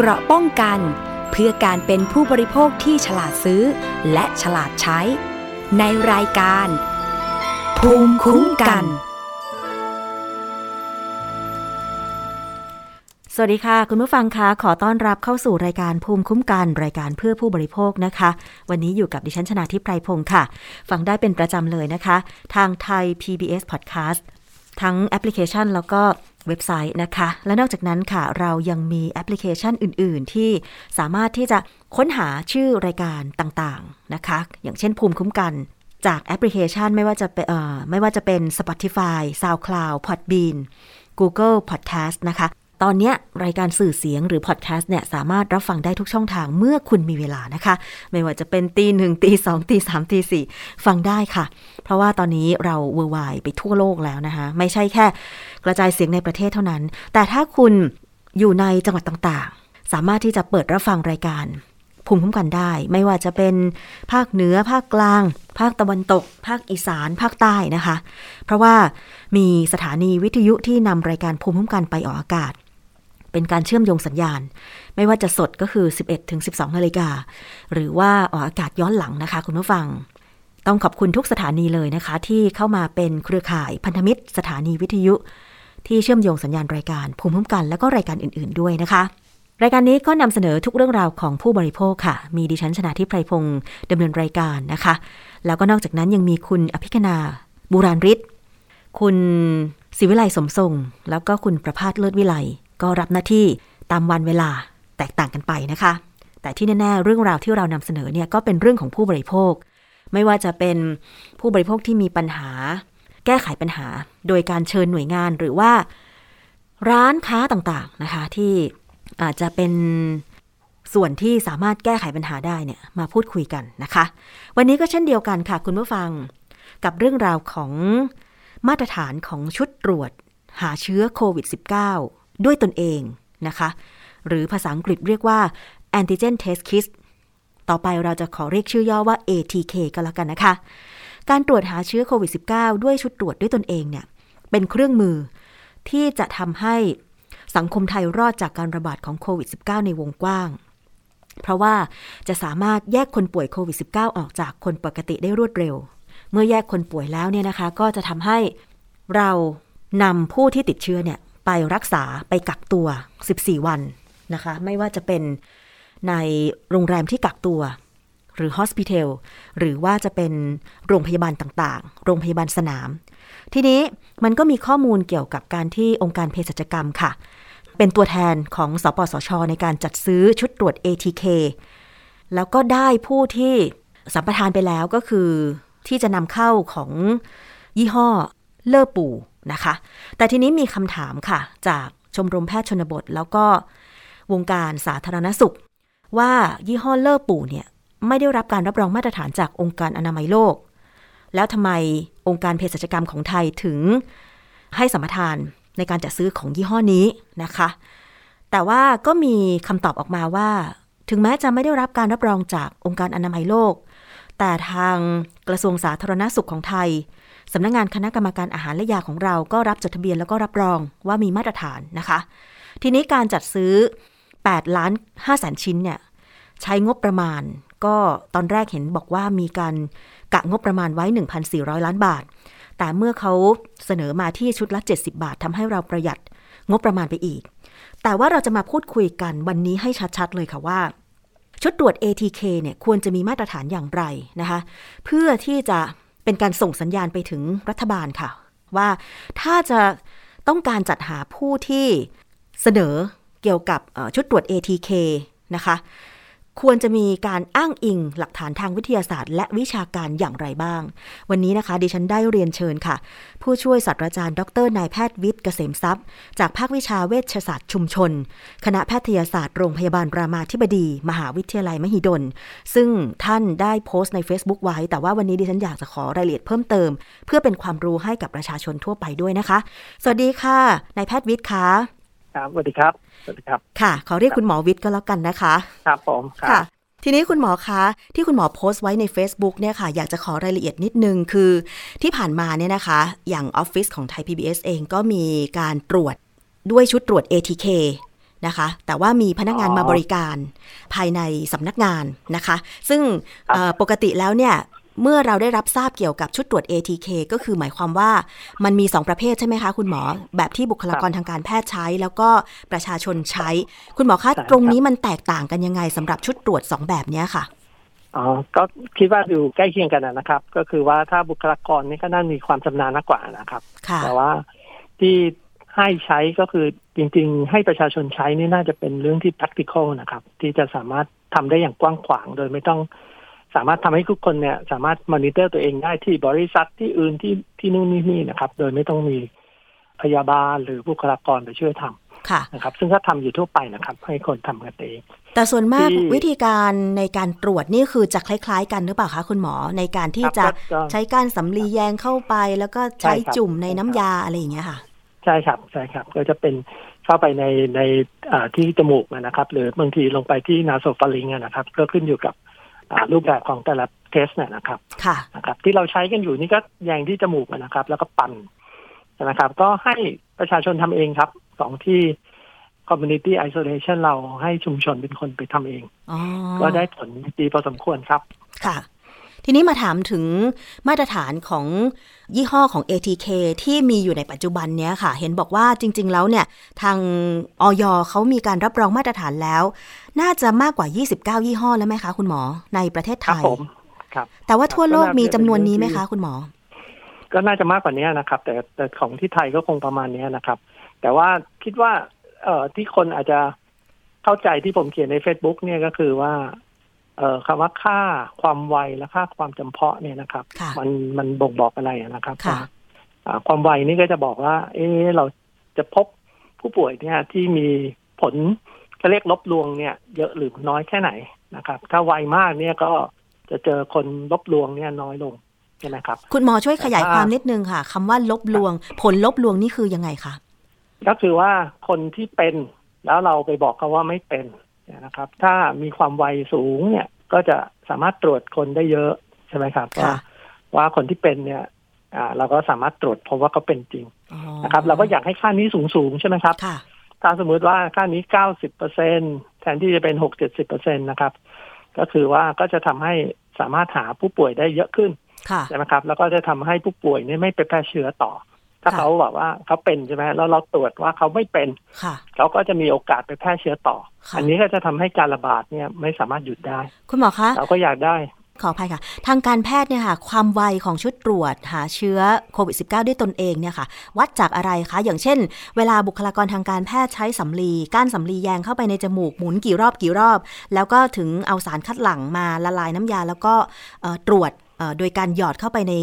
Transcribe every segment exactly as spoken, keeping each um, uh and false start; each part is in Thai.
เกราะป้องกันเพื่อการเป็นผู้บริโภคที่ฉลาดซื้อและฉลาดใช้ในรายการภูมิคุ้มกันสวัสดีค่ะคุณผู้ฟังคะขอต้อนรับเข้าสู่รายการภูมิคุ้มกันรายการเพื่อผู้บริโภคนะคะวันนี้อยู่กับดิฉันชนาธิปไพรพงศ์ค่ะฟังได้เป็นประจำเลยนะคะทางไทย พี บี เอส Podcast ทั้งแอปพลิเคชันแล้วก็เว็บไซต์นะคะและนอกจากนั้นค่ะเรายังมีแอปพลิเคชันอื่นๆที่สามารถที่จะค้นหาชื่อรายการต่างๆนะคะอย่างเช่นภูมิคุ้มกันจากแอปพลิเคชันไม่ว่าจะเป็นเอ่อไม่ว่าจะเป็น Spotify SoundCloud Podbean Google Podcast นะคะตอนนี้รายการสื่อเสียงหรือพอดแคสต์เนี่ยสามารถรับฟังได้ทุกช่องทางเมื่อคุณมีเวลานะคะไม่ว่าจะเป็นตีหนึ่งตีสองตีสามตีสี่ฟังได้ค่ะเพราะว่าตอนนี้เราเวอร์ไวไปทั่วโลกแล้วนะคะไม่ใช่แค่กระจายเสียงในประเทศเท่านั้นแต่ถ้าคุณอยู่ในจังหวัดต่างๆสามารถที่จะเปิดรับฟังรายการภูมิคุ้มกันได้ไม่ว่าจะเป็นภาคเหนือภาคกลางภาคตะวันตกภาคอีสานภาคใต้นะคะเพราะว่ามีสถานีวิทยุที่นำรายการภูมิคุ้มกันไปออกอากาศเป็นการเชื่อมโยงสัญญาณไม่ว่าจะสดก็คือ สิบเอ็ดถึงสิบสอง นาฬิกาหรือว่าออกอากาศย้อนหลังนะคะคุณผู้ฟังต้องขอบคุณทุกสถานีเลยนะคะที่เข้ามาเป็นเครือข่ายพันธมิตรสถานีวิทยุที่เชื่อมโยงสัญญาณรายการภูมิคุ้มกันและก็รายการอื่นๆด้วยนะคะรายการนี้ก็นำเสนอทุกเรื่องราวของผู้บริโภคค่ะมีดิฉันชนาธิปไพรพงศ์ดำเนินรายการนะคะแล้วก็นอกจากนั้นยังมีคุณอภิคณาบูราณฤทธิ์คุณศิวิไลสมทรงแล้วก็คุณประภาสเลิศวิไลก็รับหน้าที่ตามวันเวลาแตกต่างกันไปนะคะแต่ที่แน่ๆเรื่องราวที่เรานำเสนอเนี่ยก็เป็นเรื่องของผู้บริโภคไม่ว่าจะเป็นผู้บริโภคที่มีปัญหาแก้ไขปัญหาโดยการเชิญหน่วยงานหรือว่าร้านค้าต่างๆนะคะที่อาจจะเป็นส่วนที่สามารถแก้ไขปัญหาได้เนี่ยมาพูดคุยกันนะคะวันนี้ก็เช่นเดียวกันค่ะคุณผู้ฟังกับเรื่องราวของมาตรฐานของชุดตรวจหาเชื้อโควิด สิบเก้า ด้วยตนเองนะคะหรือภาษาอังกฤษเรียกว่า Antigen test kit ต่อไปเราจะขอเรียกชื่อย่อว่า เอ ที เค ก็แล้วกันนะคะการตรวจหาเชื้อโควิด สิบเก้า ด้วยชุดตรวจด้วยตนเองเนี่ยเป็นเครื่องมือที่จะทำให้สังคมไทยรอดจากการระบาดของโควิด สิบเก้า ในวงกว้างเพราะว่าจะสามารถแยกคนป่วยโควิด สิบเก้า ออกจากคนปกติได้รวดเร็วเมื่อแยกคนป่วยแล้วเนี่ยนะคะก็จะทำให้เรานำผู้ที่ติดเชื้อเนี่ยไปรักษาไปกักตัวสิบสี่วันนะคะไม่ว่าจะเป็นในโรงแรมที่กักตัวหรือฮอสพิทอลหรือว่าจะเป็นโรงพยาบาลต่างๆโรงพยาบาลสนามทีนี้มันก็มีข้อมูลเกี่ยวกับการที่องค์การเภสัชกรรมค่ะเป็นตัวแทนของสปสช.ในการจัดซื้อชุดตรวจ เอ ที เค แล้วก็ได้ผู้ที่สัมปทานไปแล้วก็คือที่จะนำเข้าของยี่ห้อเลอปู่นะคะแต่ทีนี้มีคำถามค่ะจากชมรมแพทย์ชนบทแล้วก็วงการสาธารณสุขว่ายี่ห้อเลอปู่เนี่ยไม่ได้รับการรับรองมาตรฐานจากองค์การอนามัยโลกแล้วทำไมองค์การเภสัชกรรมของไทยถึงให้สัมปทานในการจัดซื้อของยี่ห้อนี้นะคะแต่ว่าก็มีคำตอบออกมาว่าถึงแม้จะไม่ได้รับการรับรองจากองค์การอนามัยโลกแต่ทางกระทรวงสาธารณสุขของไทยสำนักงานคณะกรรมการอาหารและยาของเราก็รับจดทะเบียนแล้วก็รับรองว่ามีมาตรฐานนะคะทีนี้การจัดซื้อแปดล้านห้าแสนชิ้นเนี่ยใช้งบประมาณก็ตอนแรกเห็นบอกว่ามีการกะงบประมาณไว้ หนึ่งพันสี่ร้อยล้านบาทแต่เมื่อเขาเสนอมาที่ชุดละเจ็ดสิบบาททำให้เราประหยัดงบประมาณไปอีกแต่ว่าเราจะมาพูดคุยกันวันนี้ให้ชัดๆเลยค่ะว่าชุดตรวจ เอ ที เค เนี่ยควรจะมีมาตรฐานอย่างไรนะคะเพื่อที่จะเป็นการส่งสัญญาณไปถึงรัฐบาลค่ะว่าถ้าจะต้องการจัดหาผู้ที่เสนอเกี่ยวกับชุดตรวจ เอ ที เค นะคะควรจะมีการอ้างอิงหลักฐานทางวิทยาศาสตร์และวิชาการอย่างไรบ้างวันนี้นะคะดิฉันได้เรียนเชิญค่ะผู้ช่วยศาสตราจารย์ดร.นายแพทย์วิทย์เกษมทรัพย์จากภาควิชาเวชศาสตร์ชุมชนคณะแพทยศาสตร์โรงพยาบาลรามาธิบดีมหาวิทยาลัยมหิดลซึ่งท่านได้โพสต์ใน Facebook ไว้แต่ว่าวันนี้ดิฉันอยากจะขอรายละเอียดเพิ่มเติมเพื่อเป็นความรู้ให้กับประชาชนทั่วไปด้วยนะคะสวัสดีค่ะนายแพทย์วิทย์คะครับสวัสดีครับสวัสดีครับค่ะขอเรียกคุณหมอวิทย์ก็แล้วกันนะคะครับผมค่ะทีนี้คุณหมอคะที่คุณหมอโพสต์ไว้ใน Facebook เนี่ยค่ะอยากจะขอรายละเอียดนิดนึงคือที่ผ่านมาเนี่ยนะคะอย่างออฟฟิศของไทย พี บี เอส เองก็มีการตรวจด้วยชุดตรวจ เอ ที เค นะคะแต่ว่ามีพนักงานมาบริการภายในสำนักงานนะคะซึ่งปกติแล้วเนี่ยเมื่อเราได้รับทราบเกี่ยวกับชุดตรวจ เอ ที เค ก็คือหมายความว่ามันมีสองประเภทใช่ไหมคะคุณหมอแบบที่บุคลากรทางการแพทย์ใช้แล้วก็ประชาชนใช้คุณหมอคะตรงนี้มันแตกต่างกันยังไงสำหรับชุดตรวจสองแบบนี้ค่ะอ๋อก็คิดว่าอยู่ใกล้เคียงกันนะครับก็คือว่าถ้าบุคลากรนี่ก็น่ามีความชำนาญมากกว่านะครับแต่ว่าที่ให้ใช้ก็คือจริงๆให้ประชาชนใช้นี่น่าจะเป็นเรื่องที่ practical นะครับที่จะสามารถทำได้อย่างกว้างขวางโดยไม่ต้องสามารถทำให้ทุกคนเนี่ยสามารถมอนิเตอร์ตัวเองได้ที่บริษัทที่อื่นที่ที่นู่นนี่นี่นะครับโดยไม่ต้องมีพยาบาลหรือบุคลากรไปช่วยทำนะครับซึ่งถ้าทำอยู่ทั่วไปนะครับให้คนทำกันเองแต่ส่วนมากวิธีการในการตรวจนี่คือจะคล้ายๆกันหรือเปล่าคะคุณหมอในการที่จะใช้ก้านสำลีแยงเข้าไปแล้วก็ใช้จุ่มในน้ำยาอะไรอย่างเงี้ยค่ะใช่ครับใช่ครับก็จะเป็นเข้าไปในในที่จมูกนะครับหรือบางทีลงไปที่นาโซฟาริงนะครับก็ขึ้นอยู่กับรูปแบบของแต่ละเทสเนี่ยนะครับค่ะนะครับที่เราใช้กันอยู่นี่ก็แยงที่จมูกนะครับแล้วก็ปั่นนะครับก็ให้ประชาชนทำเองครับสองที่ community isolation เราให้ชุมชนเป็นคนไปทำเองก็ได้ผลดีพอสมควรครับค่ะทีนี้มาถามถึงมาตรฐานของยี่ห้อของ เอ ที เค ที่มีอยู่ในปัจจุบันเนี้ยค่ะเห็นบอกว่าจริงๆแล้วเนี่ยทางอย.เขามีการรับรองมาตรฐานแล้วน่าจะมากกว่ายี่สิบเก้ายี่ห้อแล้วไหมคะคุณหมอในประเทศไทยครับผมครับแต่ว่าทั่วโลกมีจำนวนนี้ไหมคะคุณหมอก็น่าจะมากกว่านี้นะครับแต่แต่ของที่ไทยก็คงประมาณนี้นะครับแต่ว่าคิดว่าเอ่อที่คนอาจจะเข้าใจที่ผมเขียนใน Facebook เนี่ยก็คือว่าเอ่อคำว่าค่าความไวและค่าความจำเพาะเนี่ยนะครับมันมันบ่งบอกอะไรนะครับความไวนี่ก็จะบอกว่าเออเราจะพบผู้ป่วยเนี่ยที่มีผลจะเรียกลบลวงเนี่ยเยอะหรือน้อยแค่ไหนนะครับถ้าไวมากเนี่ยก็จะเจอคนลบลวงเนี่ยน้อยลงใช่ไหมครับคุณหมอช่วยขยายความนิดนึงค่ะคำว่าลบลวงผลลบลวงนี่คือยังไงคะก็คือว่าคนที่เป็นแล้วเราไปบอกเขาว่าไม่เป็นนะครับถ้ามีความไวสูงเนี่ยก็จะสามารถตรวจคนได้เยอะใช่ไหมครับว่าว่าคนที่เป็นเนี่ยเราก็สามารถตรวจพบว่าเขาเป็นจริงนะครับเราก็อยากให้ค่านี้สูงๆใช่ไหมครับถ้าสมมติว่าค่านี้ เก้าสิบเปอร์เซ็นต์ แทนที่จะเป็น หกสิบเจ็ดสิบเปอร์เซ็นต์ นะครับก็คือว่าก็จะทำให้สามารถหาผู้ป่วยได้เยอะขึ้นใช่ไหมครับแล้วก็จะทำให้ผู้ป่วยนี่ไม่ไปแพร่เชื้อต่อถ้าเขาแบบว่าเขาเป็นใช่ไหมแล้วเราตรวจว่าเขาไม่เป็นเขาก็จะมีโอกาสไปแพร่เชื้อต่ออันนี้ก็จะทำให้การระบาดเนี่ยไม่สามารถหยุดได้คุณหมอคะเราก็อยากได้ขออภัยค่ะทางการแพทย์เนี่ยค่ะความไวของชุดตรวจหาเชื้อโควิด สิบเก้า ด้วยตนเองเนี่ยค่ะวัดจากอะไรคะอย่างเช่นเวลาบุคลากรทางการแพทย์ใช้สำลีก้านสำลีแยงเข้าไปในจมูกหมุนกี่รอบกี่รอบแล้วก็ถึงเอาสารคัดหลั่งมาละลายน้ำยาแล้วก็ตรวจโดยการหยอดเข้าไปใน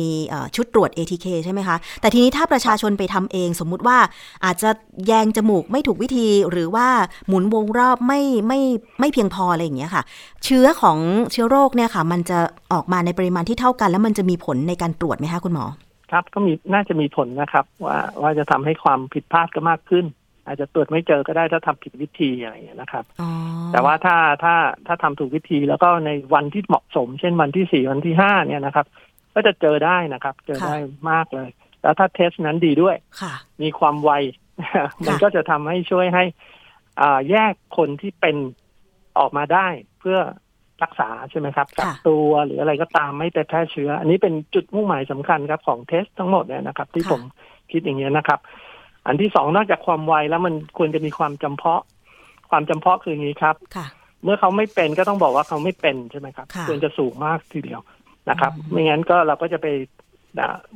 ชุดตรวจ เอ ที เค ใช่ไหมคะแต่ทีนี้ถ้าประชาชนไปทำเองสมมุติว่าอาจจะแยงจมูกไม่ถูกวิธีหรือว่าหมุนวงรอบไม่ไม่ไม่เพียงพออะไรอย่างเงี้ยค่ะเชื้อของเชื้อโรคเนี่ยค่ะมันจะออกมาในปริมาณที่เท่ากันแล้วมันจะมีผลในการตรวจไหมคะคุณหมอครับก็มีน่าจะมีผลนะครับว่าว่าจะทำให้ความผิดพลาดก็มากขึ้นอาจจะตรวจไม่เจอก็ได้ถ้าทำผิดวิธีอะไรอย่างเงี้ยนะครับแต่ว่าถ้าถ้าถ้าทำถูกวิธีแล้วก็ในวันที่เหมาะสมเช่นวันที่สี่วันที่ห้าเนี่ยนะครับก็จะเจอได้นะครับเจอได้มากเลยแล้วถ้าเทสนั้นดีด้วยมีความไวมันก็จะทำให้ช่วยให้อ่าแยกคนที่เป็นออกมาได้เพื่อรักษาใช่ไหมครับกักตัวหรืออะไรก็ตามไม่ไปแพร่เชื้ออันนี้เป็นจุดมุ่งหมายสำคัญครับของเทสทั้งหมดเนี่ยนะครับที่ผมคิดอย่างเงี้ยนะครับอันที่สองนอกจากความไวแล้วมันควรจะมีความจำเพาะความจำเพาะคืออย่างนี้ครับเมื่อเขาไม่เป็นก็ต้องบอกว่าเขาไม่เป็นใช่ไหมครับควรจะสูงมากทีเดียวนะครับไม่งั้นก็เราก็จะไป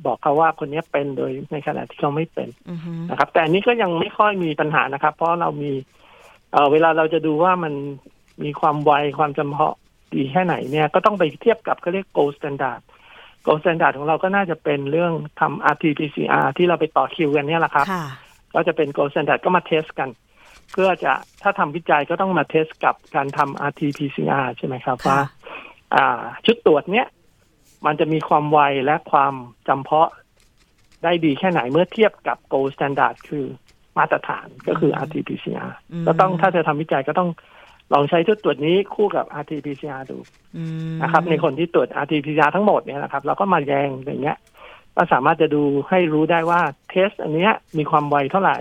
บอกเขาว่าคนนี้เป็นโดยในขณะที่เขาไม่เป็นนะครับแต่อันนี้ก็ยังไม่ค่อยมีปัญหานะครับเพราะเรามีเอ่อเวลาเราจะดูว่ามันมีความไวความจำเพาะดีแค่ไหนเนี่ยก็ต้องไปเทียบกับเขาเรียก gold standardก็สแตนดาร์ดของเราก็น่าจะเป็นเรื่องทำ อาร์ ที พี ซี อาร์ ที่เราไปต่อคิวกันเนี่ยแหละครับก็จะเป็น Gold Standard ก็มาเทสกันเพื่อจะถ้าทำวิจัยก็ต้องมาเทสกับการทำ อาร์ ที พี ซี อาร์ ใช่ไหมครับว่าชุดตรวจเนี้ยมันจะมีความไวและความจำเพาะได้ดีแค่ไหนเมื่อเทียบกับ Gold Standard คือมาตรฐานก็คือ อาร์ ที พี ซี อาร์ ก็ต้องถ้าจะทำวิจัยก็ต้องลองใช้ชุดตรวจนี้คู่กับ อาร์ ที พี ซี อาร์ ดูนะครับในคนที่ตรวจ อาร์ ที พี ซี อาร์ ทั้งหมดเนี่ยนะครับเราก็มาแยงอย่างเงี้ย ก็สามารถจะดูให้รู้ได้ว่าเทสอันเนี้ยมีความไวเท่าไหร่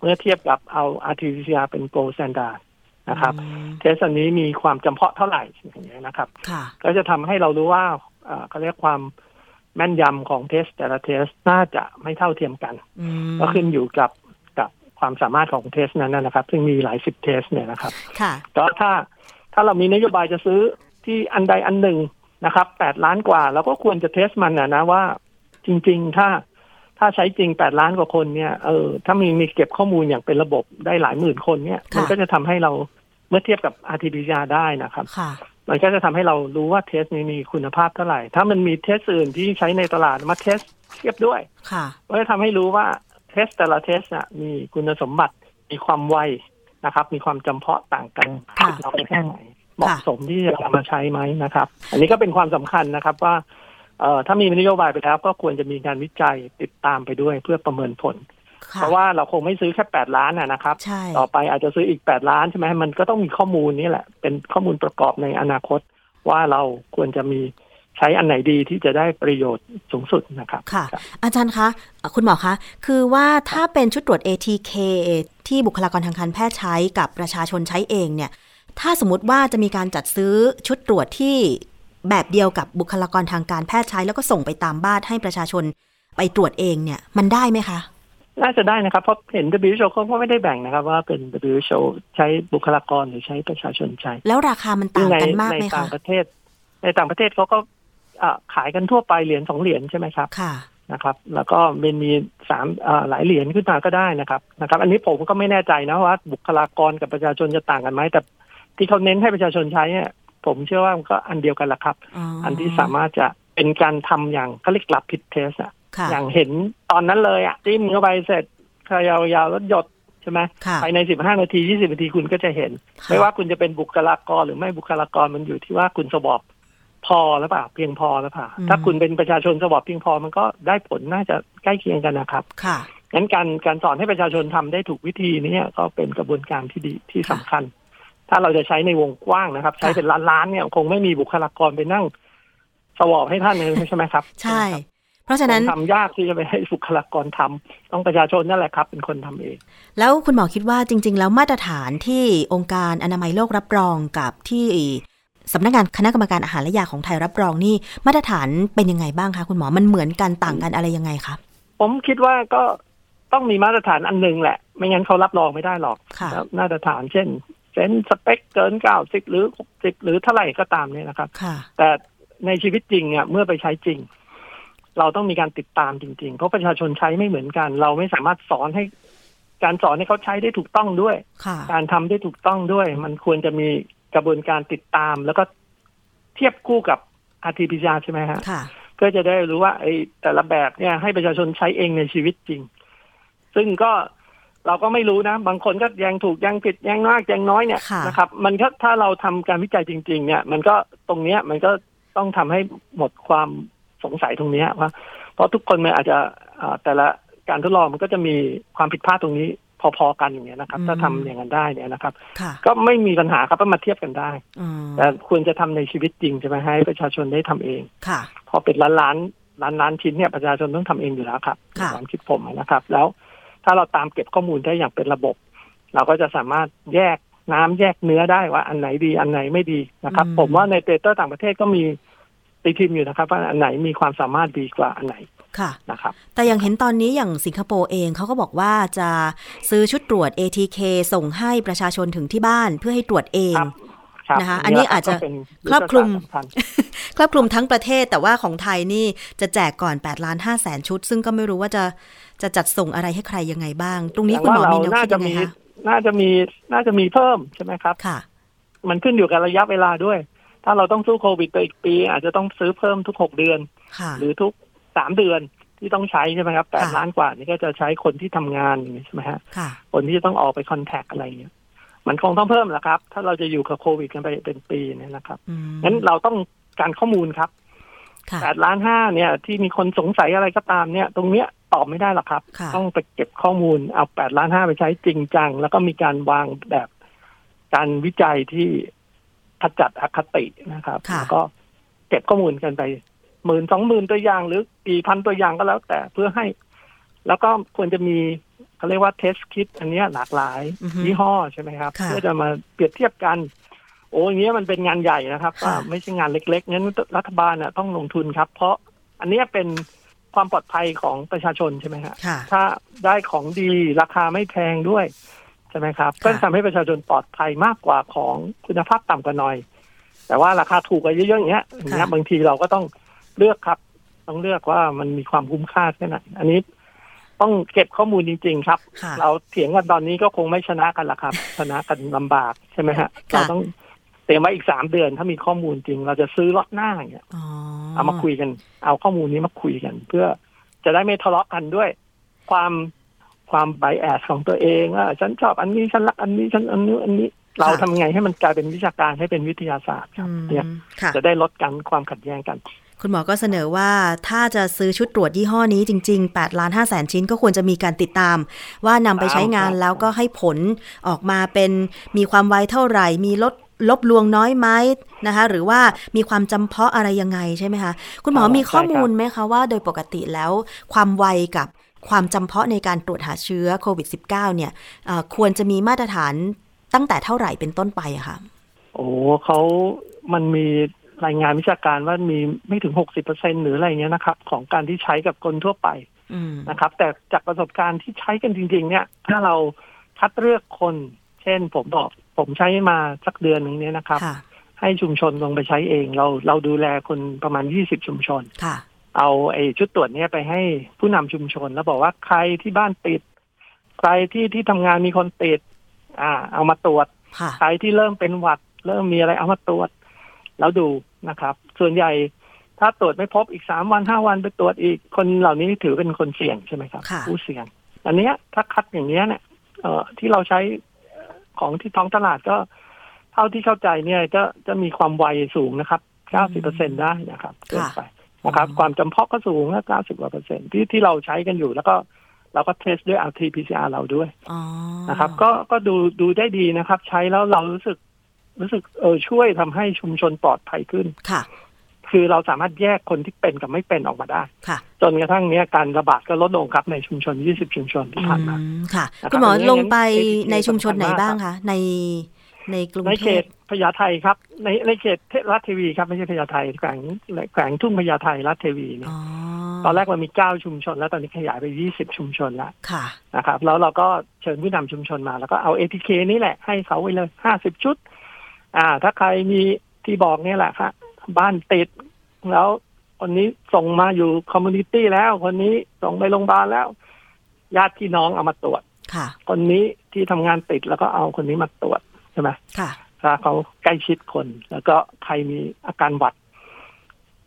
เมื่อเทียบกับเอา อาร์ ที พี ซี อาร์ เป็น Pro Standard นะครับเทสอันนี้มีความจำเพาะเท่าไหร่อย่างเงี้ยนะครับก็จะทำให้เรารู้ว่าเขาเรียกความแม่นยำของเทสแต่ละเทสน่าจะไม่เท่าเทียมกันก็ขึ้นอยู่กับกับความสามารถของเทสนั้นนะครับซึ่งมีหลายสิบเทสเนี่ยนะครับก็ถ้าถ้าเรามีนโยบายจะซื้อที่อันใดอันหนึ่งนะครับแปดล้านกว่าเราก็ควรจะเทสมันนะนะว่าจริงๆถ้าถ้าใช้จริงแปดล้านกว่าคนเนี่ยเออถ้ามีมีเก็บข้อมูลอย่างเป็นระบบได้หลายหมื่นคนเนี่ยมันก็จะทำให้เราเมื่อเทียบกับ อาร์ ที พี ซี อาร์ ได้นะครับมันก็จะทำให้เรารู้ว่าเทสนี้มีคุณภาพเท่าไหร่ถ้ามันมีเทสอื่นที่ใช้ในตลาดมาเทสเทียบด้วยก็จะทำให้รู้ว่าเทสแต่ละเทสน่ะมีคุณสมบัติมีความไวนะครับมีความจำเพาะต่างกันเราแค่ไหนเหมาะสมที่จะเอามาใช้ไหมนะครับอันนี้ก็เป็นความสำคัญนะครับว่าเอ่อถ้ามีนโยบายไปแล้วก็ควรจะมีการวิจัยติดตามไปด้วยเพื่อประเมินผลเพราะว่าเราคงไม่ซื้อแค่แปดล้านน่ะนะครับต่อไปอาจจะซื้ออีกแปดล้านใช่มั้ยมันก็ต้องมีข้อมูลนี้แหละเป็นข้อมูลประกอบในอนาคตว่าเราควรจะมีใช้อันไหนดีที่จะได้ประโยชน์สูงสุดนะครับค่ะอาจารย์คะคุณหมอคะคือว่าถ้าเป็นชุดตรวจ เอ ที เค ที่บุคลากรทางการแพทย์ใช้กับประชาชนใช้เองเนี่ยถ้าสมมติว่าจะมีการจัดซื้อชุดตรวจที่แบบเดียวกับบุคลากรทางการแพทย์ใช้แล้วก็ส่งไปตามบ้านให้ประชาชนไปตรวจเองเนี่ยมันได้ไหมคะน่าจะได้นะครับเพราะเห็น ดับเบิลยู เอช โอ เขาก็ไม่ได้แบ่งนะครับว่าเป็น ดับเบิลยู เอช โอ ใช้บุคลากรหรือใช้ประชาชนใช้แล้วราคามันต่างกันมากไหมคะในต่างประเทศในต่างประเทศเขาก็ขายกันทั่วไปเหรียญสองเหรียญใช่ไหมครับค่ะนะครับแล้วก็เป็นมีสามหลายเหรียญขึ้นมาก็ได้นะครับนะครับอันนี้ผมก็ไม่แน่ใจนะว่าบุคลากรกับประชาชนจะต่างกันไหมแต่ที่เขาเน้นให้ประชาชนใช้เนี่ยผมเชื่อว่ามันก็อันเดียวกันแหละครับ อ, อันที่สามารถจะเป็นการทำอย่างเขาเรียกลับผิดเทสอะอย่างเห็นตอนนั้นเลยอะจิ้มเข้าไปเสร็จขยาวๆแล้วหยดใช่ไหมภายในสิบห้านาทียี่สิบนาทีคุณก็จะเห็นไม่ว่าคุณจะเป็นบุคลากรหรือไม่บุคลากรมันอยู่ที่ว่าคุณสวอปพอหรือเปล่าเพียงพอหรือเปล่าถ้าคุณเป็นประชาชนสวอปเพียงพอมันก็ได้ผลน่าจะใกล้เคียงกันนะครับงั้นการการสอนให้ประชาชนทำได้ถูกวิธีนี่ก็เป็นกระบวนการที่ดีที่สำคัญถ้าเราจะใช้ในวงกว้างนะครับใช้เป็นล้านๆเนี่ยคงไม่มีบุคลากรไปนั่งสวอปให้ท่านเลยใช่ไหมครับใช่เพราะฉะนั้นทำยากที่จะไปให้บุคลากรทำต้องประชาชนนั่นแหละครับเป็นคนทำเองแล้วคุณหมอคิดว่าจริงๆแล้วมาตรฐานที่องค์การอนามัยโลกรับรองกับที่สำนักงานคณะกรรมการอาหารและยาของไทยรับรองนี่มาตรฐานเป็นยังไงบ้างคะคุณหมอมันเหมือนกันต่างกันอะไรยังไงคะผมคิดว่าก็ต้องมีมาตรฐานอันนึงแหละไม่งั้นเขารับรองไม่ได้หรอกมาตรฐานเช่นเป็นสเปคเกินเก้าสิบหรือหกสิบหรือเท่าไหร่ก็ตามเนี่ยนะครับแต่ในชีวิตจริงอ่ะเมื่อไปใช้จริงเราต้องมีการติดตามจริงๆเพราะประชาชนใช้ไม่เหมือนกันเราไม่สามารถสอนให้การสอนให้เขาใช้ได้ถูกต้องด้วยการทำได้ถูกต้องด้วยมันควรจะมีกระบวนการติดตามแล้วก็เทียบคู่กับ อาร์ ที พี ซี อาร์ ใช่ไหมฮะก็จะได้รู้ว่าไอ้แต่ละแบบเนี่ยให้ประชาชนใช้เองในชีวิตจริงซึ่งก็เราก็ไม่รู้นะบางคนก็ยังถูกยังผิดยังมากยังน้อยเนี่ยนะครับมันก็ถ้าเราทำการวิจัยจริงๆเนี่ยมันก็ตรงเนี้ยมันก็ต้องทำให้หมดความสงสัยตรงนี้ว่าเพราะทุกคนมันอาจจะแต่ละการทดลองมันก็จะมีความผิดพลาดตรงนี้พอๆกันอย่างเงี้ยนะครับถ้าทำอย่างนั้นได้เนี่ยนะครับก็ไม่มีปัญหาครับมาเทียบกันได้แต่ควรจะทำในชีวิตจริงใช่ไหมให้ประชาชนได้ทำเองพอเป็นล้านๆล้านๆชิ้นเนี่ยประชาชนต้องทำเองอยู่แล้วครับความคิดผมนะครับแล้วถ้าเราตามเก็บข้อมูลได้อย่างเป็นระบบเราก็จะสามารถแยกน้ำแยกเนื้อได้ว่าอันไหนดีอันไหนไม่ดีนะครับผมว่าในเปเปอร์ต่างประเทศก็มีตีพิมพ์อยู่นะครับว่าอันไหนมีความสามารถดีกว่าอันไหนค่ะนะครับแต่อย่างเห็นตอนนี้อย่างสิงคโปร์เองเขาก็บอกว่าจะซื้อชุดตรวจ เอ ที เค ส่งให้ประชาชนถึงที่บ้านเพื่อให้ตรวจเองนะคะอันนี้อาจจะครอบคลุมครอบคลุมทั้งประเทศแต่ว่าของไทยนี่จะแจกก่อนแปดล้านห้าแสนชุดซึ่งก็ไม่รู้ว่าจะจะจัดส่งอะไรให้ใครยังไงบ้างตรงนี้คุณหมอมีแนวคิดยังไงคะน่าจะมีน่าจะมีเพิ่มใช่ไหมครับค่ะมันขึ้นอยู่กับระยะเวลาด้วยถ้าเราต้องสู้โควิดไปอีกปีอาจจะต้องซื้อเพิ่มทุกหกเดือนหรือทุกสามเดือนที่ต้องใช้ใช่ไหมครับแปดล้านกว่านี่ก็จะใช้คนที่ทำงานใช่ไหมฮะคนที่ต้องออกไปคอนแทคอะไรอย่างเงี้ยมันคงต้องเพิ่มละครับถ้าเราจะอยู่กับโควิดกันไปเป็นปีเนี่ยนะครับงั้นเราต้องการข้อมูลครับแปดล้านห้าเนี่ยที่มีคนสงสัยอะไรก็ตามเนี่ยตรงเนี้ยตอบไม่ได้หรอกครับต้องไปเก็บข้อมูลเอาแปดล้านห้าไปใช้จริงจังแล้วก็มีการวางแบบการวิจัยที่ขจัดอคตินะครับแล้วก็เก็บข้อมูลกันไป หมื่นสองหมื่นตัวอย่างหรือสี่พันตัวอย่างก็แล้วแต่เพื่อให้แล้วก็ควรจะมีเขาเรียกว่าเทสคิทอันนี้หลากหลายยี่ห้อใช่ไหมครับเพื่อจะมาเปรียบเทียบกันโอ้อย่างเงี้ยมันเป็นงานใหญ่นะครับไม่ใช่งานเล็กๆงั้นรัฐบาลน่ะต้องลงทุนครับเพราะอันนี้เป็นความปลอดภัยของประชาชนใช่ไหมฮะถ้าได้ของดีราคาไม่แพงด้วยใช่ไหมครับก็ทำให้ประชาชนปลอดภัยมากกว่าของคุณภาพต่ำกว่าหน่อยแต่ว่าราคาถูกกว่าเยอะๆอย่างเงี้ยนะบางทีเราก็ต้องเลือกครับต้องเลือกว่ามันมีความคุ้มค่าแค่ไหนอันนี้ต้องเก็บข้อมูลจริงๆครับเราเถียงกันตอนนี้ก็คงไม่ชนะกันละครับชนะกันลำบากใช่ไหมฮะเราต้องเตรียมไว้อีกสามเดือนถ้ามีข้อมูลจริงเราจะซื้อล็อตหน้าอย่างเงี้ยเอามาคุยกันเอาข้อมูลนี้มาคุยกันเพื่อจะได้ไม่ทะเลาะกันด้วยความความไบแอสของตัวเองว่าฉันชอบอันนี้ฉันรักอันนี้ฉันอันนู้นอันนี้เราทำไงให้มันกลายเป็นวิชาการให้เป็นวิทยาศาสตร์ครับเนี่ยจะได้ลดกันความขัดแย้งกันคุณหมอก็เสนอว่าถ้าจะซื้อชุดตรวจยี่ห้อนี้จริงๆ แปดล้านห้าแสน ชิ้นก็ควรจะมีการติดตามว่านำไปใช้งานแล้วก็ให้ผลออกมาเป็นมีความไวเท่าไหร่มีลดลบลวงน้อยไหมนะคะหรือว่ามีความจำเพาะอะไรยังไงใช่ไหมคะคุณหมอมีข้อมูลไหมคะว่าโดยปกติแล้วความไวกับความจำเพาะในการตรวจหาเชื้อโควิด สิบเก้า เนี่ยควรจะมีมาตรฐานตั้งแต่เท่าไหร่เป็นต้นไปอะคะโอ้เขามันมีรายงานวิชาการว่ามีไม่ถึง หกสิบเปอร์เซ็นต์ หรืออะไรเงี้ยนะครับของการที่ใช้กับคนทั่วไปนะครับแต่จากประสบการณ์ที่ใช้กันจริงๆเนี่ยถ้าเราคัดเลือกคนเช่นผมบอกผมใช้มาสักเดือนนึงเนี่ยนะครับให้ชุมชนลงไปใช้เองเราเราดูแลคนประมาณยี่สิบชุมชนเอาไอ้ชุดตรวจเนี่ยไปให้ผู้นำชุมชนแล้วบอกว่าใครที่บ้านติดใครที่ที่ทำงานมีคนติดอ่าเอามาตรวจใครที่เริ่มเป็นหวัดเริ่มมีอะไรเอามาตรวจแล้วดูนะครับส่วนใหญ่ถ้าตรวจไม่พบอีกสามวันห้าวันไปตรวจอีกคนเหล่านี้ถือเป็นคนเสี่ยงใช่ไหมครับผู้เสี่ยงอันเนี้ยถ้าคัดอย่างเนี้ยเนี่ยเอ่อที่เราใช้ของที่ท้องตลาดก็เท่าที่เข้าใจเนี่ยจะจะมีความไวสูงนะครับ เก้าสิบเปอร์เซ็นต์ ได้นะครับเกินไปนะครับความจำเพาะก็สูงนะเก้าสิบกว่าเปอร์เซ็นต์ที่ที่เราใช้กันอยู่แล้วก็เราก็เทสด้วย อาร์ ที พี ซี อาร์ เราด้วยนะครับก็ก็ดูดูได้ดีนะครับใช้แล้วเรารู้สึกรู้สึกเออช่วยทำให้ชุมชนปลอดภัยขึ้นค่ะคือเราสามารถแยกคนที่เป็นกับไม่เป็นออกมาได้ค่ะจนกระทั่งเนี้ยการระบาดก็ลดลงครับในชุมชนยี่สิบชุมชนที่ผ่านมาค่ะคุณหมอลงไปในชุมชนไหนบ้างคะในในกรุงเทพในเขตพญาไทครับในในเขตราชเทวีครับไม่ใช่พญาไทแขวงแขวงทุ่งพญาไทราชเทวีเนี่ยตอนแรกมันมีเก้าชุมชนแล้วตอนนี้ขยายไปยี่สิบชุมชนแล้วค่ะนะครับแล้วเราก็เชิญผู้นำชุมชนมาแล้วก็เอา เอ ที เค นี่แหละให้เขาไว้เลยห้าสิบชุดอ่าถ้าใครมีที่บอกเนี่ยแหละค่ะบ้านติดแล้วคนนี้ส่งมาอยู่คอมมูนิตี้แล้วคนนี้ส่งไปโรงพยาบาลแล้วญาติพี่น้องเอามาตรวจค่ะคนนี้ที่ทำงานติดแล้วก็เอาคนนี้มาตรวจใช่ไหมค่ะถ้าเขาใกล้ชิดคนแล้วก็ใครมีอาการหวัด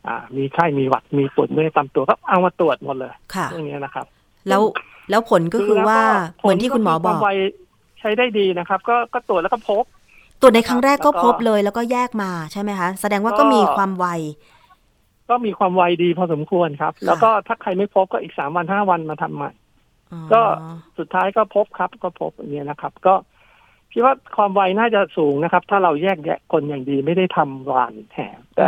อ่ามีไข้มีหวัดมีปวดเมื่อยตามตัวก็เอามาตรวจหมดเลยค่ะเรื่องนี้นะครับแล้วแล้วผลก็คือว่าเหมือนที่คุณหมอบอกใช้ได้ดีนะครับก็ก็ตรวจแล้วก็พบตรวจในครั้งแรกก็พบเลยแล้วก็แยกมาใช่ไหมคะแสดงว่าก็มีความไวก็มีความไวดีพอสมควรครับแล้วก็ถ้าใครไม่พบก็อีกสามวันห้าวันมาทำใหม่ก็สุดท้ายก็พบครับก็พบอย่างนี้นะครับก็คิดว่าความไวน่าจะสูงนะครับถ้าเราแยกแยะคนอย่างดีไม่ได้ทำหวานแหแต่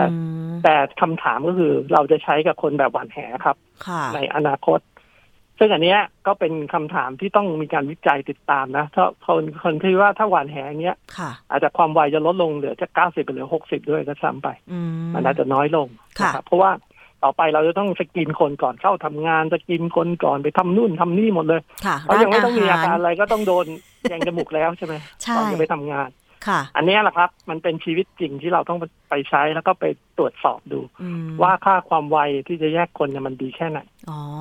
แต่คำถามก็คือเราจะใช้กับคนแบบหวานแหครับในอนาคตซึ่งอันนี้ก็เป็นคำถามที่ต้องมีการวิจัยติดตามนะเพราะคนคนที่ว่าถ้าหวานแหอย่างเงี้ยอาจจะความไวจะลดลงเหลือจากเก้าสิบเป็นเหลือหกสิบด้วยก็ซ้ำไปมันอาจจะน้อยลงนะครับเพราะว่าต่อไปเราจะต้องสกรีนคนก่อนเข้าทำงานสกรีนคนก่อนไปทำนู่นทำนี่หมดเลยเขายังไม่ต้องมีอาการอะไรก็ต้องโดนแยงจมูกแล้วใช่ไหมก่อนจะไปทำงานอันนี้แหละครับมันเป็นชีวิตจริงที่เราต้องไปใช้แล้วก็ไปตรวจสอบดูว่าค่าความไวที่จะแยกคนเนี่ยมันดีแค่ไหน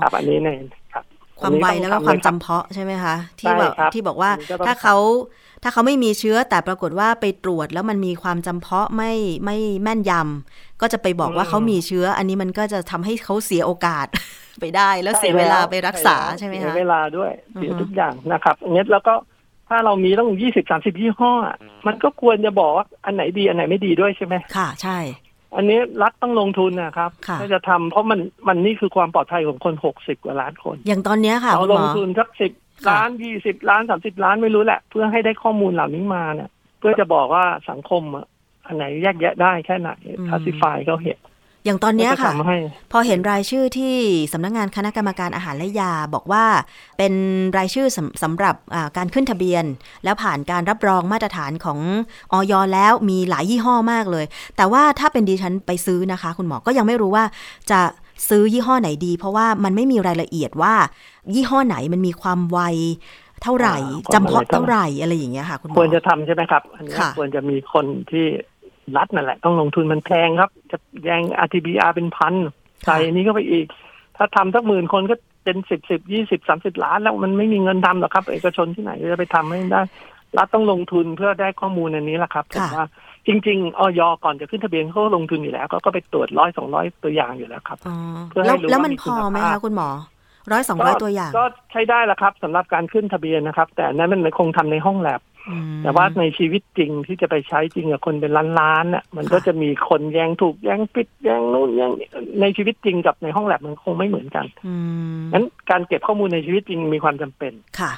ครับอันนี้เนี่ยครับความไวแล้วก็ความจำเพาะใช่ไหมคะที่บอกที่บอกว่าถ้าเขาถ้าเขาไม่มีเชื้อแต่ปรากฏว่าไปตรวจแล้วมันมีความจำเพาะไม่ไม่แม่นยำก็จะไปบอกว่าเขามีเชื้ออันนี้มันก็จะทำให้เขาเสียโอกาสไปได้แล้วเสียเวลาไปรักษาใช่ไหมคะเสียเวลาด้วยเสียทุกอย่างนะครับอย่างนี้แล้วก็ถ้าเรามีต้องยี่สิบ สามสิบยี่ห้อมันก็ควรจะบอกว่าอันไหนดีอันไหนไม่ดีด้วยใช่ไหมค่ะใช่อันนี้รัฐต้องลงทุนนะครับก็จะทำเพราะมันมันนี่คือความปลอดภัยของคนหกสิบกว่าล้านคนอย่างตอนนี้ค่ะเราลงทุนสักสิบล้านยี่สิบล้านสามสิบล้านไม่รู้แหละเพื่อให้ได้ข้อมูลเหล่านี้มาเนี่ยเพื่อจะบอกว่าสังคมอันไหนแยกแยะได้แค่ไหนคลาสสิฟายเขาเห็น อย่างตอนนี้ค่ะพอเห็นรายชื่อที่สำนักงานคณะกรรมการอาหารและยาบอกว่าเป็นรายชื่อสำสำหรับการขึ้นทะเบียนแล้วผ่านการรับรองมาตรฐานของอย.แล้วมีหลายยี่ห้อมากเลยแต่ว่าถ้าเป็นดิฉันไปซื้อนะคะคุณหมอก็ยังไม่รู้ว่าจะซื้อยี่ห้อไหนดีเพราะว่ามันไม่มีรายละเอียดว่ายี่ห้อไหนมันมีความไวเท่าไหร่จำเพาะเท่าไหร่อะไรอย่างเงี้ยค่ะคุณหมอควรจะทำใช่ไหมครับอันนี้ควรจะมีคนที่รัฐนั่นแหละต้องลงทุนมันแพงครับจะแยง อาร์ ที บี อาร์ เป็นพันใส่อันนี้ก็ไปอีกถ้าทำสักหมื่นคนก็เป็นสิบ สิบ ยี่สิบ สามสิบล้านแล้วมันไม่มีเงินทำหรอกครับเอกชนที่ไหนจะไปทำให้ได้รัฐต้องลงทุนเพื่อได้ข้อมูลอันนี้แหละครับผมว่าจริงๆอย.ก่อนจะขึ้นทะเบียนเขาลงทุนอยู่แล้วก็ไปตรวจหนึ่งร้อย สองร้อยตัวอย่างอยู่แล้วครับเพื่อให้รู้ว่าแล้วมันพอไหมคะคุณหมอหนึ่งร้อย สองร้อยตัวอย่างก็ใช้ได้ละครับสำหรับการขึ้นทะเบียนนะครับแต่นั้นมันคงทำในห้องแลบแต่ว่าในชีวิตจริงที่จะไปใช้จริงกับคนเป็นล้านๆน่ะมันก็จะมีคนแย่งถูกแย่งปิดแย่งนู่นแย่งในชีวิตจริงกับในห้องแลบมันคงไม่เหมือนกันงั้นการเก็บข้อมูลในชีวิตจริงมีความจำเป็นค่ะ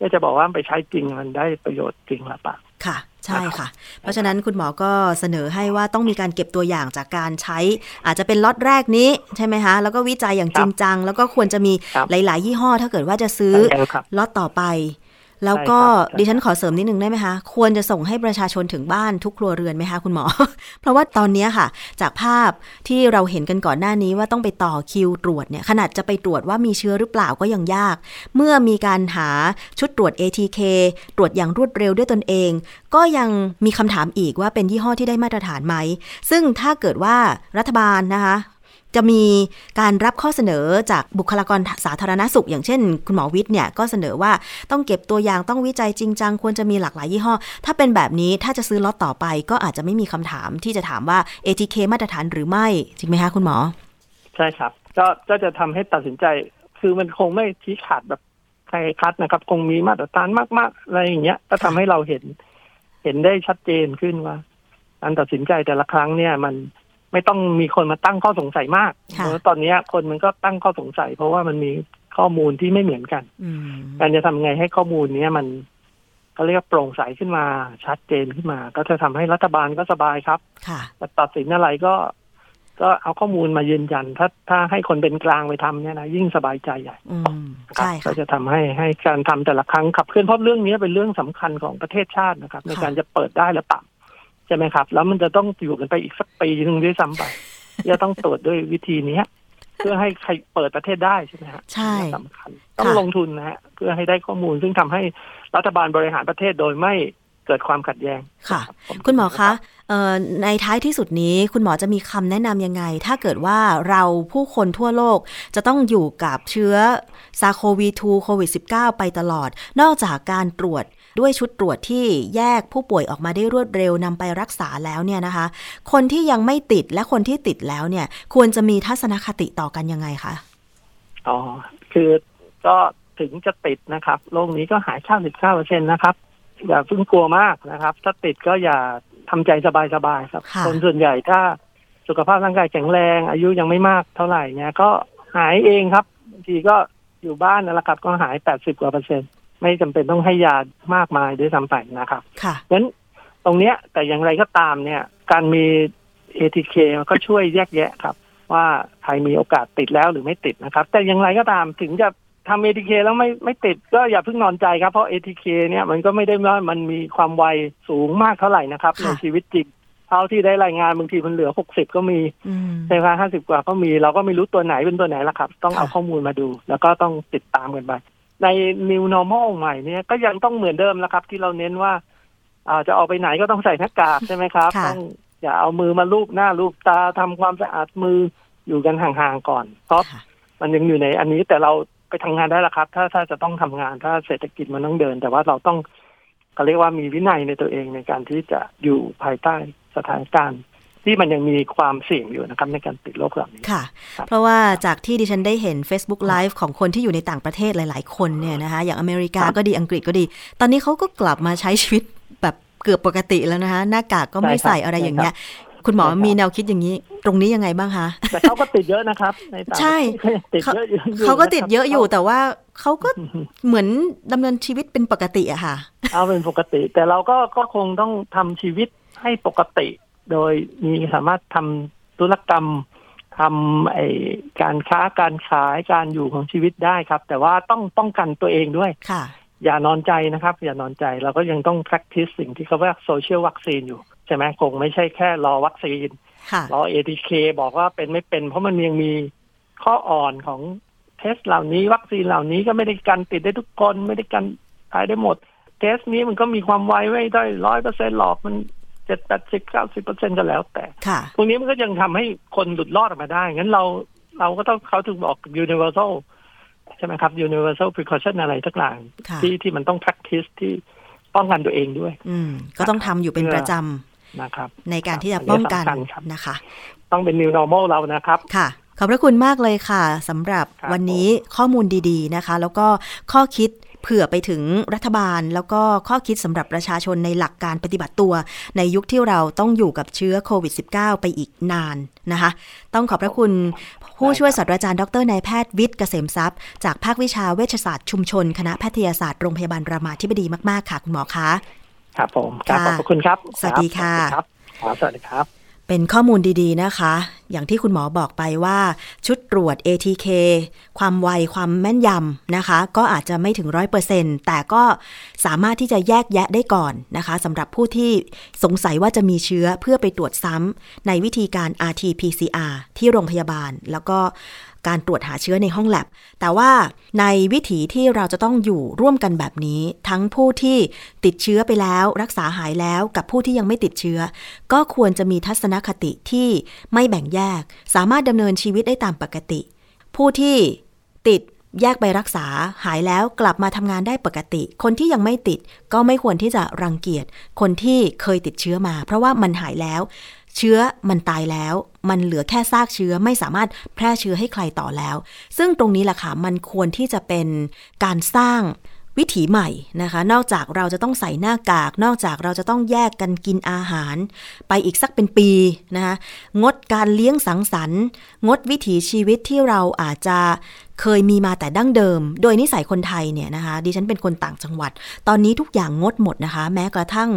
ก็จะบอกว่าไปใช้จริงมันได้ประโยชน์จริงหรือเปล่าค่ะใช่ค่ะเพราะฉะนั้นคุณหมอก็เสนอให้ว่าต้องมีการเก็บตัวอย่างจากการใช้อาจจะเป็นล็อตแรกนี้ใช่ไหมคะแล้วก็วิจัยอย่างจริงจังแล้วก็ควรจะมีหลายๆยี่ห้อถ้าเกิดว่าจะซื้อล็อตต่อไปแล้วก็ดิฉันขอเสริมนิดนึงได้ไหมคะควรจะส่งให้ประชาชนถึงบ้านทุกครัวเรือนไหมคะคุณหมอ เพราะว่าตอนนี้ค่ะจากภาพที่เราเห็นกันก่อนหน้านี้ว่าต้องไปต่อคิวตรวจเนี่ยขนาดจะไปตรวจว่ามีเชื้อหรือเปล่าก็ยังยากเมื่อมีการหาชุดตรวจ เอ ที เค ตรวจอย่างรวดเร็วด้วยตนเองก็ยังมีคำถามอีกว่าเป็นยี่ห้อที่ได้มาตรฐานไหมซึ่งถ้าเกิดว่ารัฐบาลนะคะจะมีการรับข้อเสนอจากบุคลากรสาธารณสุขอย่างเช่นคุณหมอวิทย์เนี่ยก็เสนอว่าต้องเก็บตัวอย่างต้องวิจัยจริงจังควรจะมีหลากหลายยี่ห้อถ้าเป็นแบบนี้ถ้าจะซื้อล็อตต่อไปก็อาจจะไม่มีคำถามที่จะถามว่า เอ ที เค มาตรฐานหรือไม่จริงไหมคะคุณหมอใช่ครับก็ก็จะทำให้ตัดสินใจคือมันคงไม่ชี้ขาดแบบใครคัดนะครับคงมีมาตรฐานมากๆอะไรอย่างเงี้ยก็ทำให้เราเห็นเห็นได้ชัดเจนขึ้นว่าการตัดสินใจแต่ละครั้งเนี่ยมันไม่ต้องมีคนมาตั้งข้อสงสัยมากเพราะตอนนี้คนมันก็ตั้งข้อสงสัยเพราะว่ามันมีข้อมูลที่ไม่เหมือนกันการจะทำไงให้ข้อมูลนี้มันเขาเรียกโปร่งใสขึ้นมาชัดเจนขึ้นมาก็จะทำให้รัฐบาลก็สบายครับตัดสินอะไรก็ก็เอาข้อมูลมายืนยันถ้าถ้าให้คนเป็นกลางไปทำเนี่ยนะยิ่งสบายใจใหญ่ก็จะทำให้ให้การทำแต่ละครั้งขับเคลื่อนเพราะเรื่องนี้เป็นเรื่องสำคัญของประเทศชาตินะครับในการจะเปิดได้หรือเปล่าใช่ไหมครับแล้วมันจะต้องอยู่กันไปอีกสักปีนึงด้วยซ้ำไปจะต้องตรวจด้วยวิธีนี้เพื่อให้ใครเปิดประเทศได้ใช่ไหมฮะใช่สำคัญต้องลงทุนนะฮะเพื่อให้ได้ข้อมูลซึ่งทำให้รัฐบาลบริหารประเทศโดยไม่เกิดความขัดแย้งค่ะคุณหมอคะในท้ายที่สุดนี้คุณหมอจะมีคำแนะนำยังไงถ้าเกิดว่าเราผู้คนทั่วโลกจะต้องอยู่กับเชื้อซาโควีทูโควิด สิบเก้า ไปตลอดนอกจากการตรวจด้วยชุดตรวจที่แยกผู้ป่วยออกมาได้รวดเร็วนำไปรักษาแล้วเนี่ยนะคะคนที่ยังไม่ติดและคนที่ติดแล้วเนี่ยควรจะมีทัศนคติต่อกันยังไงคะอ๋อคือก็ถึงจะติดนะครับโรคนี้ก็หาย เก้าสิบเก้าเปอร์เซ็นต์ นะครับอย่าเพิ่งกลัวมากนะครับถ้าติดก็อย่าทำใจสบายๆครับคนส่วนใหญ่ถ้าสุขภาพร่างกายแข็งแรงอายุยังไม่มากเท่าไหร่เนี่ยก็หายเองครับบางทีก็อยู่บ้านนั่นแหละครับก็หาย แปดสิบกว่าเปอร์เซ็นต์ไม่จำเป็นต้องให้ยามากมายด้วยซ้ำไปนะครับค่ะงั้นตรงเนี้ยแต่อย่างไรก็ตามเนี่ยการมี เอ ที เค ก็ช่วยแยกแยะครับว่าใครมีโอกาสติดแล้วหรือไม่ติดนะครับแต่อย่างไรก็ตามถึงจะทำ เอ ที เค แล้วไม่ไม่ติดก็อย่าเพิ่งนอนใจครับเพราะ เอ ที เค เนี่ยมันก็ไม่ได้ว่ามันมีความไวสูงมากเท่าไหร่นะครับในชีวิตจริงเท่าที่ได้รายงานบางทีมันเหลือหกสิบก็มีใช่ไหมห้าสิบกว่าก็มีเราก็ไม่รู้ตัวไหนเป็นตัวไหนละครับต้องเอาข้อมูลมาดูแล้วก็ต้องติดตามกันไปใน new normal ใหม่เนี่ยก็ยังต้องเหมือนเดิมแล้วครับที่เราเน้นว่าอาจะออกไปไหนก็ต้องใส่หน้ากากใช่ไหมครับต้องอย่าเอามือมาลูบหน้าลูบตาทำความสะอาดมืออยู่กันห่างๆก่อนเพราะมันยังอยู่ในอันนี้แต่เราไปทำ ง, งานได้ละครับถ้าถ้าจะต้องทำงานถ้าเศรษฐกิจมันต้องเดินแต่ว่าเราต้องก็เรียกว่ามีวินัยในตัวเองในการที่จะอยู่ภายใต้สถานการณ์ที่มันยังมีความเสี่ยงอยู่นะครับในการติดโรคเหล่านี้ค่ะเพราะว่าจากที่ดิฉันได้เห็น Facebook Live ของคนที่อยู่ในต่างประเทศหลายๆคนเนี่ยนะคะอย่างอเมริกาก็ดีอังกฤษก็ดีตอนนี้เขาก็กลับมาใช้ชีวิตแบบเกือบปกติแล้วนะคะหน้ากากก็ไม่ใส่อะไรอย่างเงี้ยคุณหมอมีแนวคิดอย่างนี้ตรงนี้ยังไงบ้างคะแต่เขาก็ติดเยอะนะครับในต่างใช่ติดเยอะอยู่เขาก็ติดเยอะอยู่แต่ว่าเขาก็เหมือนดำเนินชีวิตเป็นปกติอะค่ะเอาเป็นปกติแต่เราก็ก็คงต้องทำชีวิตให้ปกติโดยมีสามารถทำธุรกรรม ทำไอ้การค้าการขายการอยู่ของชีวิตได้ครับแต่ว่าต้องป้องกันตัวเองด้วยค่ะอย่านอนใจนะครับอย่านอนใจเราก็ยังต้อง practice สิ่งที่เขาเรียก social vaccine อยู่ใช่ไหมคงไม่ใช่แค่รอวัคซีนรอ เอ ที เค บอกว่าเป็นไม่เป็นเพราะมันยังมีข้ออ่อนของเทสเหล่านี้วัคซีนเหล่านี้ก็ไม่ได้กันติดได้ทุกคนไม่ได้กันตายได้หมดเทสนี้มันก็มีความไวไว้ได้ หนึ่งร้อยเปอร์เซ็นต์ หรอกมัน เจ็ดสิบ แปดสิบ เก้าสิบเปอร์เซ็นต์ ก็แล้วแต่พวกนี้มันก็ยังทำให้คนหลุดรอดออกมาได้งั้นเราเราก็ต้องเขาถึงบอก universal ใช่ไหมครับ universal precaution อะไรทั้งหลายที่ที่มันต้อง practice ที่ป้องกันตัวเองด้วยก็ต้องทำอยู่เป็นประจำนะครับในการที่จะป้องกันนะคะต้องเป็น new normal เรานะครับค่ะขอบพระคุณมากเลยค่ะสำหรับวันนี้ข้อมูลดีๆนะคะแล้วก็ข้อคิดเผื่อไปถึงรัฐบาลแล้วก็ข้อคิดสำหรับประชาชนในหลักการปฏิบัติตัวในยุคที่เราต้องอยู่กับเชื้อโควิด สิบเก้า ไปอีกนานนะคะต้องขอบพระคุณผู้ช่วยศาสตราจารย์ดรนายแพทย์วิทย์เกษมทรัพย์จากภาควิชาเวชศาสตร์ชุมชนคณะแพทยศาสตร์โรงพยาบาลรามาธิบดีมากๆค่ะคุณหมอคะครับผมขอบพระคุณครับสวัสดีค่ะสวัสดีครับเป็นข้อมูลดีๆนะคะอย่างที่คุณหมอบอกไปว่าชุดตรวจ เอ ที เค ความไวความแม่นยำนะคะก็อาจจะไม่ถึง หนึ่งร้อยเปอร์เซ็นต์ แต่ก็สามารถที่จะแยกแยะได้ก่อนนะคะสำหรับผู้ที่สงสัยว่าจะมีเชื้อเพื่อไปตรวจซ้ำในวิธีการ อาร์ ที พี ซี อาร์ ที่โรงพยาบาลแล้วก็การตรวจหาเชื้อในห้อง lab แต่ว่าในวิถีที่เราจะต้องอยู่ร่วมกันแบบนี้ทั้งผู้ที่ติดเชื้อไปแล้วรักษาหายแล้วกับผู้ที่ยังไม่ติดเชื้อก็ควรจะมีทัศนคติที่ไม่แบ่งแยกสามารถดำเนินชีวิตได้ตามปกติผู้ที่ติดแยกไปรักษาหายแล้วกลับมาทำงานได้ปกติคนที่ยังไม่ติดก็ไม่ควรที่จะรังเกียจคนที่เคยติดเชื้อมาเพราะว่ามันหายแล้วเชื้อมันตายแล้วมันเหลือแค่ซากเชื้อไม่สามารถแพร่เชื้อให้ใครต่อแล้วซึ่งตรงนี้ล่ะค่ะมันควรที่จะเป็นการสร้างวิถีใหม่นะคะนอกจากเราจะต้องใส่หน้ากากนอกจากเราจะต้องแยกกันกินอาหารไปอีกสักเป็นปีนะคะงดการเลี้ยงสังสรรค์งดวิถีชีวิตที่เราอาจจะเคยมีมาแต่ดั้งเดิมโดยนิสัยคนไทยเนี่ยนะคะดิฉันเป็นคนต่างจังหวัดตอนนี้ทุกอย่างงดหมดนะคะแม้กระทั่ง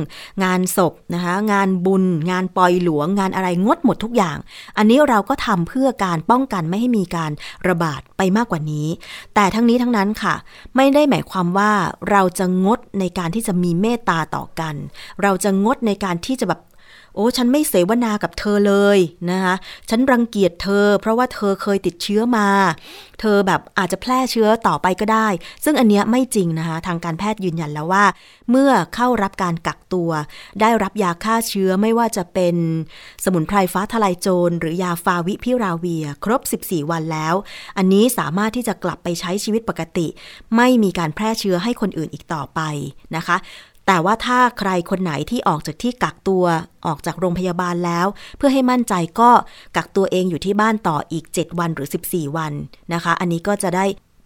งานศพนะคะงานบุญงานปอยหลวงงานอะไรงดหมดทุกอย่างอันนี้เราก็ทำเพื่อการป้องกันไม่ให้มีการระบาดไปมากกว่านี้แต่ทั้งนี้ทั้งนั้นค่ะไม่ได้หมายความว่าเราจะงดในการที่จะมีเมตตาต่อกันเราจะงดในการที่จะแบบโอ้ฉันไม่เสวนากับเธอเลยนะคะฉันรังเกียจเธอเพราะว่าเธอเคยติดเชื้อมาเธอแบบอาจจะแพร่เชื้อต่อไปก็ได้ซึ่งอันเนี้ยไม่จริงนะคะทางการแพทย์ยืนยันแล้วว่าเมื่อเข้ารับการกักตัวได้รับยาฆ่าเชื้อไม่ว่าจะเป็นสมุนไพรฟ้าทะลายโจรหรือยาฟาวิพิราเวียครบสิบสี่วันแล้วอันนี้สามารถที่จะกลับไปใช้ชีวิตปกติไม่มีการแพร่เชื้อให้คนอื่นอีกต่อไปนะคะแต่ว่าถ้าใครคนไหนที่ออกจากที่กักตัวออกจากโรงพยาบาลแล้วเพื่อให้มั่นใจก็กักตัวเองอยู่ที่บ้านต่ออีกเจ็ดวันหรือสิบสี่วันนะคะอันนี้ก็จะได้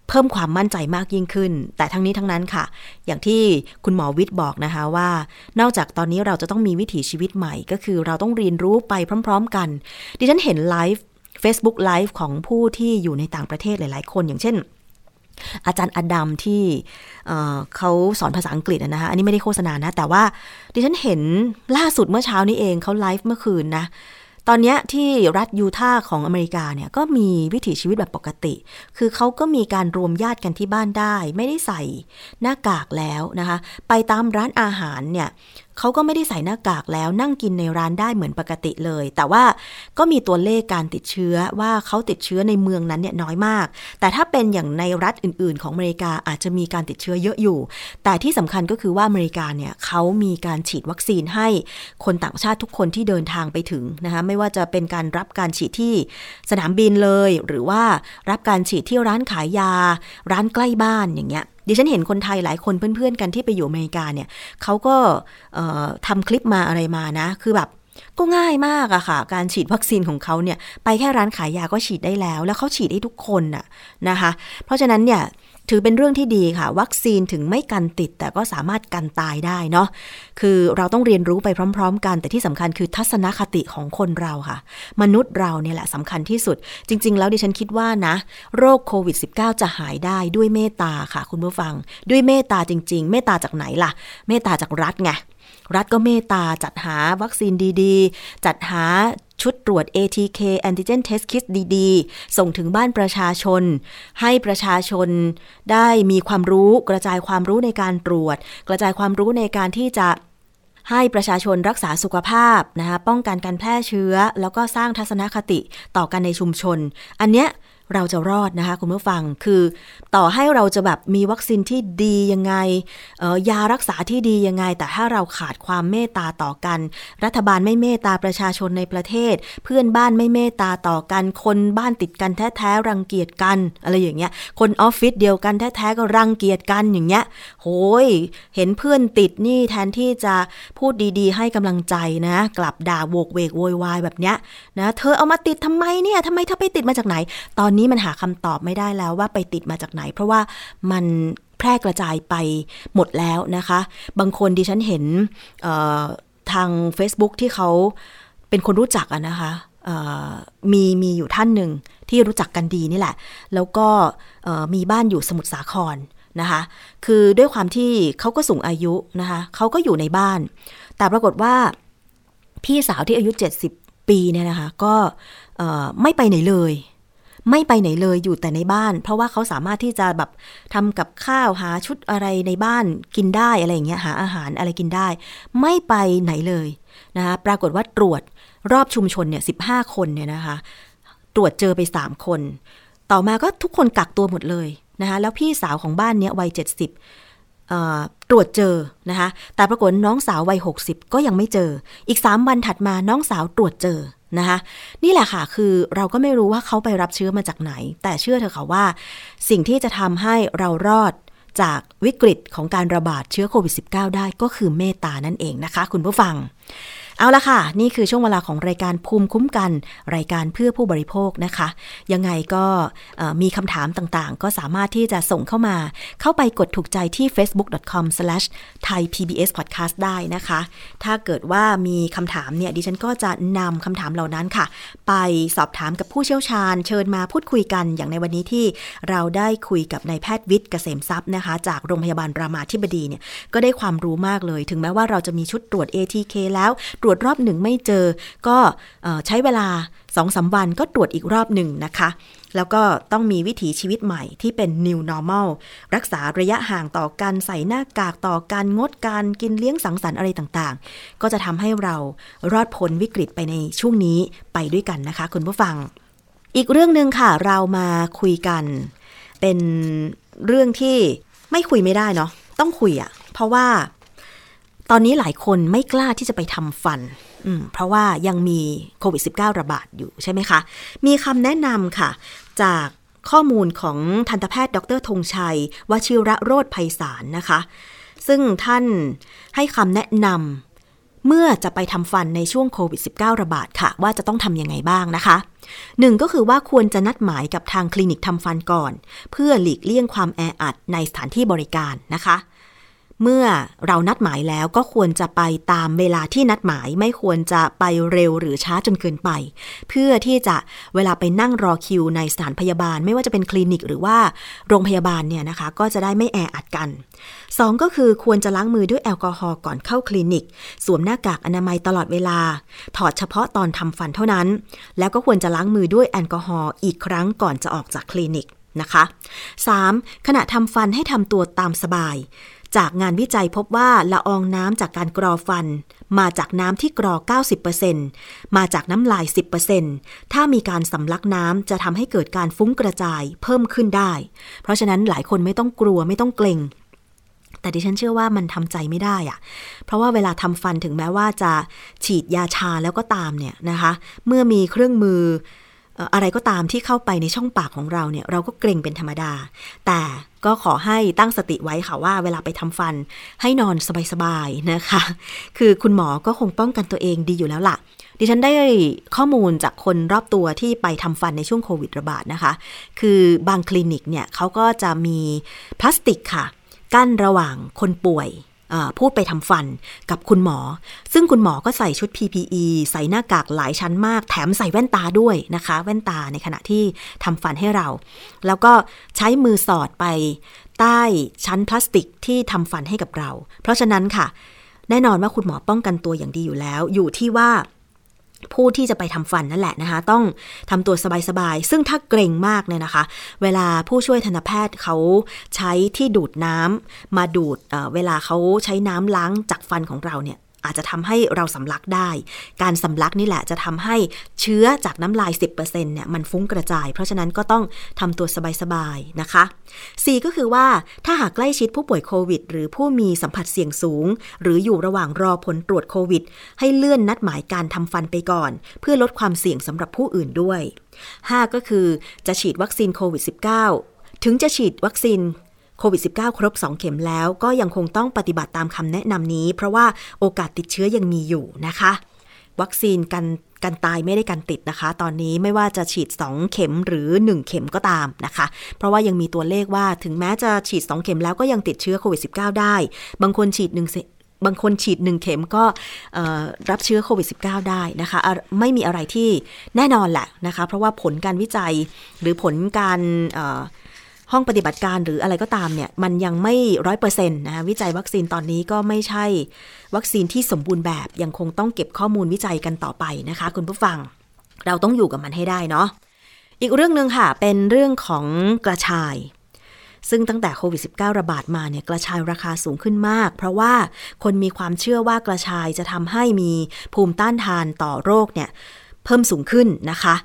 เพิ่มความมั่นใจมากยิ่งขึ้นแต่ทั้งนี้ทั้งนั้นค่ะอย่างที่คุณหมอวิทย์บอกนะคะว่านอกจากตอนนี้เราจะต้องมีวิถีชีวิตใหม่ก็คือเราต้องเรียนรู้ไปพร้อมๆกันดิฉันเห็นไลฟ์ Facebook Live ของผู้ที่อยู่ในต่างประเทศหลายๆคนอย่างเช่นอาจารย์อดัมที่เขาสอนภาษาอังกฤษนะคะอันนี้ไม่ได้โฆษณานะแต่ว่าดิฉันเห็นล่าสุดเมื่อเช้านี้เองเขาไลฟ์เมื่อคืนนะตอนนี้ที่รัฐยูทาห์ของอเมริกาเนี่ยก็มีวิถีชีวิตแบบปกติคือเขาก็มีการรวมญาติกันที่บ้านได้ไม่ได้ใส่หน้ากากแล้วนะคะไปตามร้านอาหารเนี่ยเขาก็ไม่ได้ใส่หน้ากากแล้วนั่งกินในร้านได้เหมือนปกติเลยแต่ว่าก็มีตัวเลขการติดเชื้อว่าเขาติดเชื้อในเมืองนั้นเนี่ยน้อยมากแต่ถ้าเป็นอย่างในรัฐอื่นๆของอเมริกาอาจจะมีการติดเชื้อเยอะอยู่แต่ที่สำคัญก็คือว่าอเมริกาเนี่ยเขามีการฉีดวัคซีนให้คนต่างชาติทุกคนที่เดินทางไปถึงนะคะไม่ว่าจะเป็นการรับการฉีดที่สนามบินเลยหรือว่ารับการฉีดที่ร้านขายยาร้านใกล้บ้านอย่างเงี้ยดิฉันเห็นคนไทยหลายคนเพื่อนๆกันที่ไปอยู่อเมริกาเนี่ยเขาก็เอ่อทำคลิปมาอะไรมานะคือแบบก็ง่ายมากอะค่ะการฉีดวัคซีนของเขาเนี่ยไปแค่ร้านขายยาก็ฉีดได้แล้วแล้วเขาฉีดให้ทุกคนน่ะนะคะเพราะฉะนั้นเนี่ยถือเป็นเรื่องที่ดีค่ะวัคซีนถึงไม่กันติดแต่ก็สามารถกันตายได้เนาะคือเราต้องเรียนรู้ไปพร้อมๆกันแต่ที่สำคัญคือทัศนคติของคนเราค่ะมนุษย์เราเนี่ยแหละสำคัญที่สุดจริงๆแล้วดิฉันคิดว่านะโรคโควิด สิบเก้า จะหายได้ด้วยเมตตาค่ะคุณผู้ฟังด้วยเมตตาจริงๆเมตตาจากไหนล่ะเมตตาจากรัฐไง รัฐก็เมตตาจัดหาวัคซีนดีๆจัดหาชุดตรวจ เอ ที เค Antigen test kit ดีๆส่งถึงบ้านประชาชนให้ประชาชนได้มีความรู้กระจายความรู้ในการตรวจกระจายความรู้ในการที่จะให้ประชาชนรักษาสุขภาพนะคะป้องกันการแพร่เชื้อแล้วก็สร้างทัศนคติต่อกันในชุมชนอันเนี้ยเราจะรอดนะคะคุณผู้ฟังคือต่อให้เราจะแบบมีวัคซีนที่ดียังไงเอ่อยารักษาที่ดียังไงแต่ถ้าเราขาดความเมตตาต่อกันรัฐบาลไม่เมตตาประชาชนในประเทศเพื่อนบ้านไม่เมตตาต่อกันคนบ้านติดกันแท้ๆรังเกียจกันอะไรอย่างเงี้ยคนออฟฟิศเดียวกันแท้ๆก็รังเกียจกันอย่างเงี้ยโหยเห็นเพื่อนติดนี่แทนที่จะพูดดีๆให้กำลังใจนะกลับด่าโวกเวกโวยวายแบบเนี้ยนะเธอเอามาติดทำไมเนี่ยทำไมเธอไปติดมาจากไหนตอนนี้มันหาคำตอบไม่ได้แล้วว่าไปติดมาจากไหนเพราะว่ามันแพร่กระจายไปหมดแล้วนะคะบางคนดิฉันเห็นเอ่อทาง Facebook ที่เขาเป็นคนรู้จักอะนะคะเอ่อมีมีอยู่ท่านหนึ่งที่รู้จักกันดีนี่แหละแล้วก็เอ่อมีบ้านอยู่สมุทรสาครนะคะคือด้วยความที่เขาก็สูงอายุนะคะเขาก็อยู่ในบ้านแต่ปรากฏว่าพี่สาวที่อายุเจ็ดสิบปีเนี่ยนะคะก็เอ่อไม่ไปไหนเลยไม่ไปไหนเลยอยู่แต่ในบ้านเพราะว่าเขาสามารถที่จะแบบทำกับข้าวหาชุดอะไรในบ้านกินได้อะไรอย่างเงี้ยหาอาหารอะไรกินได้ไม่ไปไหนเลยนะคะปรากฏว่าตรวจรอบชุมชนเนี่ยสิบห้าคนเนี่ยนะคะตรวจเจอไปสามคนต่อมาก็ทุกคนกักตัวหมดเลยนะคะแล้วพี่สาวของบ้านเนี้ยวัยเจ็ดสิบเอ่อตรวจเจอนะคะแต่ปรากฏน้องสาววัยหกสิบก็ยังไม่เจออีกสามวันถัดมาน้องสาวตรวจเจอนะคะนี่แหละค่ะคือเราก็ไม่รู้ว่าเขาไปรับเชื้อมาจากไหนแต่เชื่อเถอะค่ะว่าสิ่งที่จะทำให้เรารอดจากวิกฤตของการระบาดเชื้อโควิด สิบเก้า ได้ก็คือเมตตานั่นเองนะคะคุณผู้ฟังเอาละค่ะนี่คือช่วงเวลาของรายการภูมิคุ้มกันรายการเพื่อผู้บริโภคนะคะยังไงก็มีคำถามต่างๆก็สามารถที่จะส่งเข้ามาเข้าไปกดถูกใจที่ เฟซบุ๊ก ดอท คอม สแลช ไทย พี บี เอส พอดแคสต์ ได้นะคะถ้าเกิดว่ามีคำถามเนี่ยดิฉันก็จะนำคำถามเหล่านั้นค่ะไปสอบถามกับผู้เชี่ยวชาญเชิญมาพูดคุยกันอย่างในวันนี้ที่เราได้คุยกับนายแพทย์วิทย์เกษมทรัพย์นะคะจากโรงพยาบาลรามาธิบดีเนี่ยก็ได้ความรู้มากเลยถึงแม้ว่าเราจะมีชุดตรวจ เอ ที เค แล้วตรวจรอบหนึ่งไม่เจอก็ใช้เวลา สองถึงสาม วันก็ตรวจอีกรอบหนึ่งนะคะแล้วก็ต้องมีวิถีชีวิตใหม่ที่เป็น new normal รักษาระยะห่างต่อกันใส่หน้ากากต่อกันงดการกินเลี้ยงสังสรรค์อะไรต่างๆก็จะทำให้เรารอดพ้นวิกฤตไปในช่วงนี้ไปด้วยกันนะคะคุณผู้ฟังอีกเรื่องนึงค่ะเรามาคุยกันเป็นเรื่องที่ไม่คุยไม่ได้เนาะต้องคุยอะเพราะว่าตอนนี้หลายคนไม่กล้าที่จะไปทำฟันเพราะว่ายังมีโควิด สิบเก้า ระบาดอยู่ใช่ไหมคะมีคำแนะนำค่ะจากข้อมูลของทันตแพทย์ดร.ธงชัยวชิระโรจน์ไพศาลนะคะซึ่งท่านให้คำแนะนำเมื่อจะไปทำฟันในช่วงโควิด สิบเก้า ระบาดค่ะว่าจะต้องทำยังไงบ้างนะคะหนึ่งก็คือว่าควรจะนัดหมายกับทางคลินิกทำฟันก่อนเพื่อหลีกเลี่ยงความแออัดในสถานที่บริการนะคะเมื่อเรานัดหมายแล้วก็ควรจะไปตามเวลาที่นัดหมายไม่ควรจะไปเร็วหรือช้าจนเกินไปเพื่อที่จะเวลาไปนั่งรอคิวในสถานพยาบาลไม่ว่าจะเป็นคลินิกหรือว่าโรงพยาบาลเนี่ยนะคะก็จะได้ไม่แออัดกันสองก็คือควรจะล้างมือด้วยแอลกอฮอล์ก่อนเข้าคลินิกสวมหน้ากากอนามัยตลอดเวลาถอดเฉพาะตอนทำฟันเท่านั้นแล้วก็ควรจะล้างมือด้วยแอลกอฮอล์อีกครั้งก่อนจะออกจากคลินิกนะคะสามขณะทำฟันให้ทำตัวตามสบายจากงานวิจัยพบว่าละอองน้ำจากการกรอฟันมาจากน้ำที่กรอ เก้าสิบเปอร์เซ็นต์ มาจากน้ำลาย สิบเปอร์เซ็นต์ ถ้ามีการสำลักน้ำจะทำให้เกิดการฟุ้งกระจายเพิ่มขึ้นได้เพราะฉะนั้นหลายคนไม่ต้องกลัวไม่ต้องเกรงแต่ดิฉันเชื่อว่ามันทำใจไม่ได้อะเพราะว่าเวลาทำฟันถึงแม้ว่าจะฉีดยาชาแล้วก็ตามเนี่ยนะคะเมื่อมีเครื่องมืออะไรก็ตามที่เข้าไปในช่องปากของเราเนี่ยเราก็เกรงเป็นธรรมดาแต่ก็ขอให้ตั้งสติไว้ค่ะว่าเวลาไปทำฟันให้นอนสบายๆนะคะคือคุณหมอก็คงป้องกันตัวเองดีอยู่แล้วล่ะดิฉันได้ข้อมูลจากคนรอบตัวที่ไปทำฟันในช่วงโควิดระบาดนะคะคือบางคลินิกเนี่ยเขาก็จะมีพลาสติกค่ะกั้นระหว่างคนป่วยพูดไปทำฟันกับคุณหมอซึ่งคุณหมอก็ใส่ชุด พี พี อี ใส่หน้ากากหลายชั้นมากแถมใส่แว่นตาด้วยนะคะแว่นตาในขณะที่ทำฟันให้เราแล้วก็ใช้มือสอดไปใต้ชั้นพลาสติกที่ทำฟันให้กับเราเพราะฉะนั้นค่ะ แน่นอนว่าคุณหมอป้องกันตัวอย่างดีอยู่แล้วอยู่ที่ว่าผู้ที่จะไปทำฟันนั่นแหละนะคะต้องทำตัวสบายๆซึ่งถ้าเกรงมากเนี่ยนะคะเวลาผู้ช่วยทันตแพทย์เขาใช้ที่ดูดน้ำมาดูด เอ่อ เวลาเขาใช้น้ำล้างจากฟันของเราเนี่ยอาจจะทำให้เราสำลักได้การสำลักนี่แหละจะทำให้เชื้อจากน้ำลาย สิบเปอร์เซ็นต์ เนี่ยมันฟุ้งกระจายเพราะฉะนั้นก็ต้องทำตัวสบายๆนะคะสี่ก็คือว่าถ้าหากใกล้ชิดผู้ป่วยโควิดหรือผู้มีสัมผัสเสี่ยงสูงหรืออยู่ระหว่างรอผลตรวจโควิดให้เลื่อนนัดหมายการทำฟันไปก่อนเพื่อลดความเสี่ยงสำหรับผู้อื่นด้วยห้าก็คือจะฉีดวัคซีนโควิด สิบเก้า ถึงจะฉีดวัคซีนโควิด สิบเก้า ครบสองเข็มแล้วก็ยังคงต้องปฏิบัติตามคำแนะนำนี้เพราะว่าโอกาสติดเชื้อยังมีอยู่นะคะวัคซีนกันกันตายไม่ได้กันติดนะคะตอนนี้ไม่ว่าจะฉีดสองเข็มหรือหนึ่งเข็มก็ตามนะคะเพราะว่ายังมีตัวเลขว่าถึงแม้จะฉีดสองเข็มแล้วก็ยังติดเชื้อโควิด สิบเก้า ได้บางคนฉีด1บางคนฉีดหนึ่งเข็มก็รับเชื้อโควิด สิบเก้า ได้นะคะไม่มีอะไรที่แน่นอนแหละนะคะเพราะว่าผลการวิจัยหรือผลการห้องปฏิบัติการหรืออะไรก็ตามเนี่ยมันยังไม่ ร้อยเปอร์เซ็นต์ นะคะวิจัยวัคซีนตอนนี้ก็ไม่ใช่วัคซีนที่สมบูรณ์แบบยังคงต้องเก็บข้อมูลวิจัยกันต่อไปนะคะคุณผู้ฟังเราต้องอยู่กับมันให้ได้เนาะอีกเรื่องนึงค่ะเป็นเรื่องของกระชายซึ่งตั้งแต่โควิด สิบเก้า ระบาดมาเนี่ยกระชายราคาสูงขึ้นมากเพราะว่าคนมีความเชื่อว่ากระชายจะทำให้มีภูมิต้านทานต่อโรคเนี่ยเพิ่มสูงขึ้นนะคะ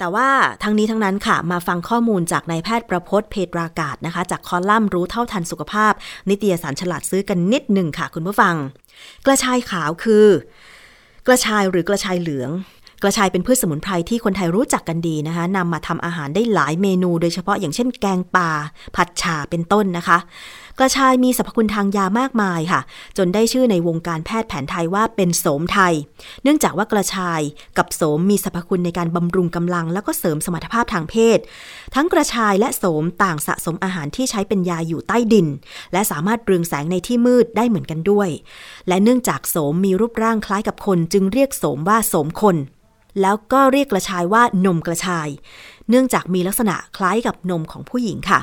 แต่ว่าทั้งนี้ทั้งนั้นค่ะมาฟังข้อมูลจากนายแพทย์ประพจน์เพตรากาศนะคะจากคอลัมน์รู้เท่าทันสุขภาพนิตยสารฉลาดซื้อกันนิดหนึ่งค่ะคุณผู้ฟังกระชายขาวคือกระชายหรือกระชายเหลืองกระชายเป็นพืชสมุนไพรที่คนไทยรู้จักกันดีนะคะนำมาทำอาหารได้หลายเมนูโดยเฉพาะอย่างเช่นแกงป่าผัดฉ่าเป็นต้นนะคะกระชายมีสรรพคุณทางยามากมายค่ะจนได้ชื่อในวงการแพทย์แผนไทยว่าเป็นโสมไทยเนื่องจากว่ากระชายกับโสมมีสรรพคุณในการบำรุงกำลังแล้วก็เสริมสมรรถภาพทางเพศทั้งกระชายและโสมต่างสะสมอาหารที่ใช้เป็นยาอยู่ใต้ดินและสามารถเรืองแสงในที่มืดได้เหมือนกันด้วยและเนื่องจากโสมมีรูปร่างคล้ายกับคนจึงเรียกโสมว่าโสมคนแล้วก็เรียกกระชายว่านมกระชายเนื่องจากมีลักษณะคล้ายกับนมของผู้หญิงค่ะ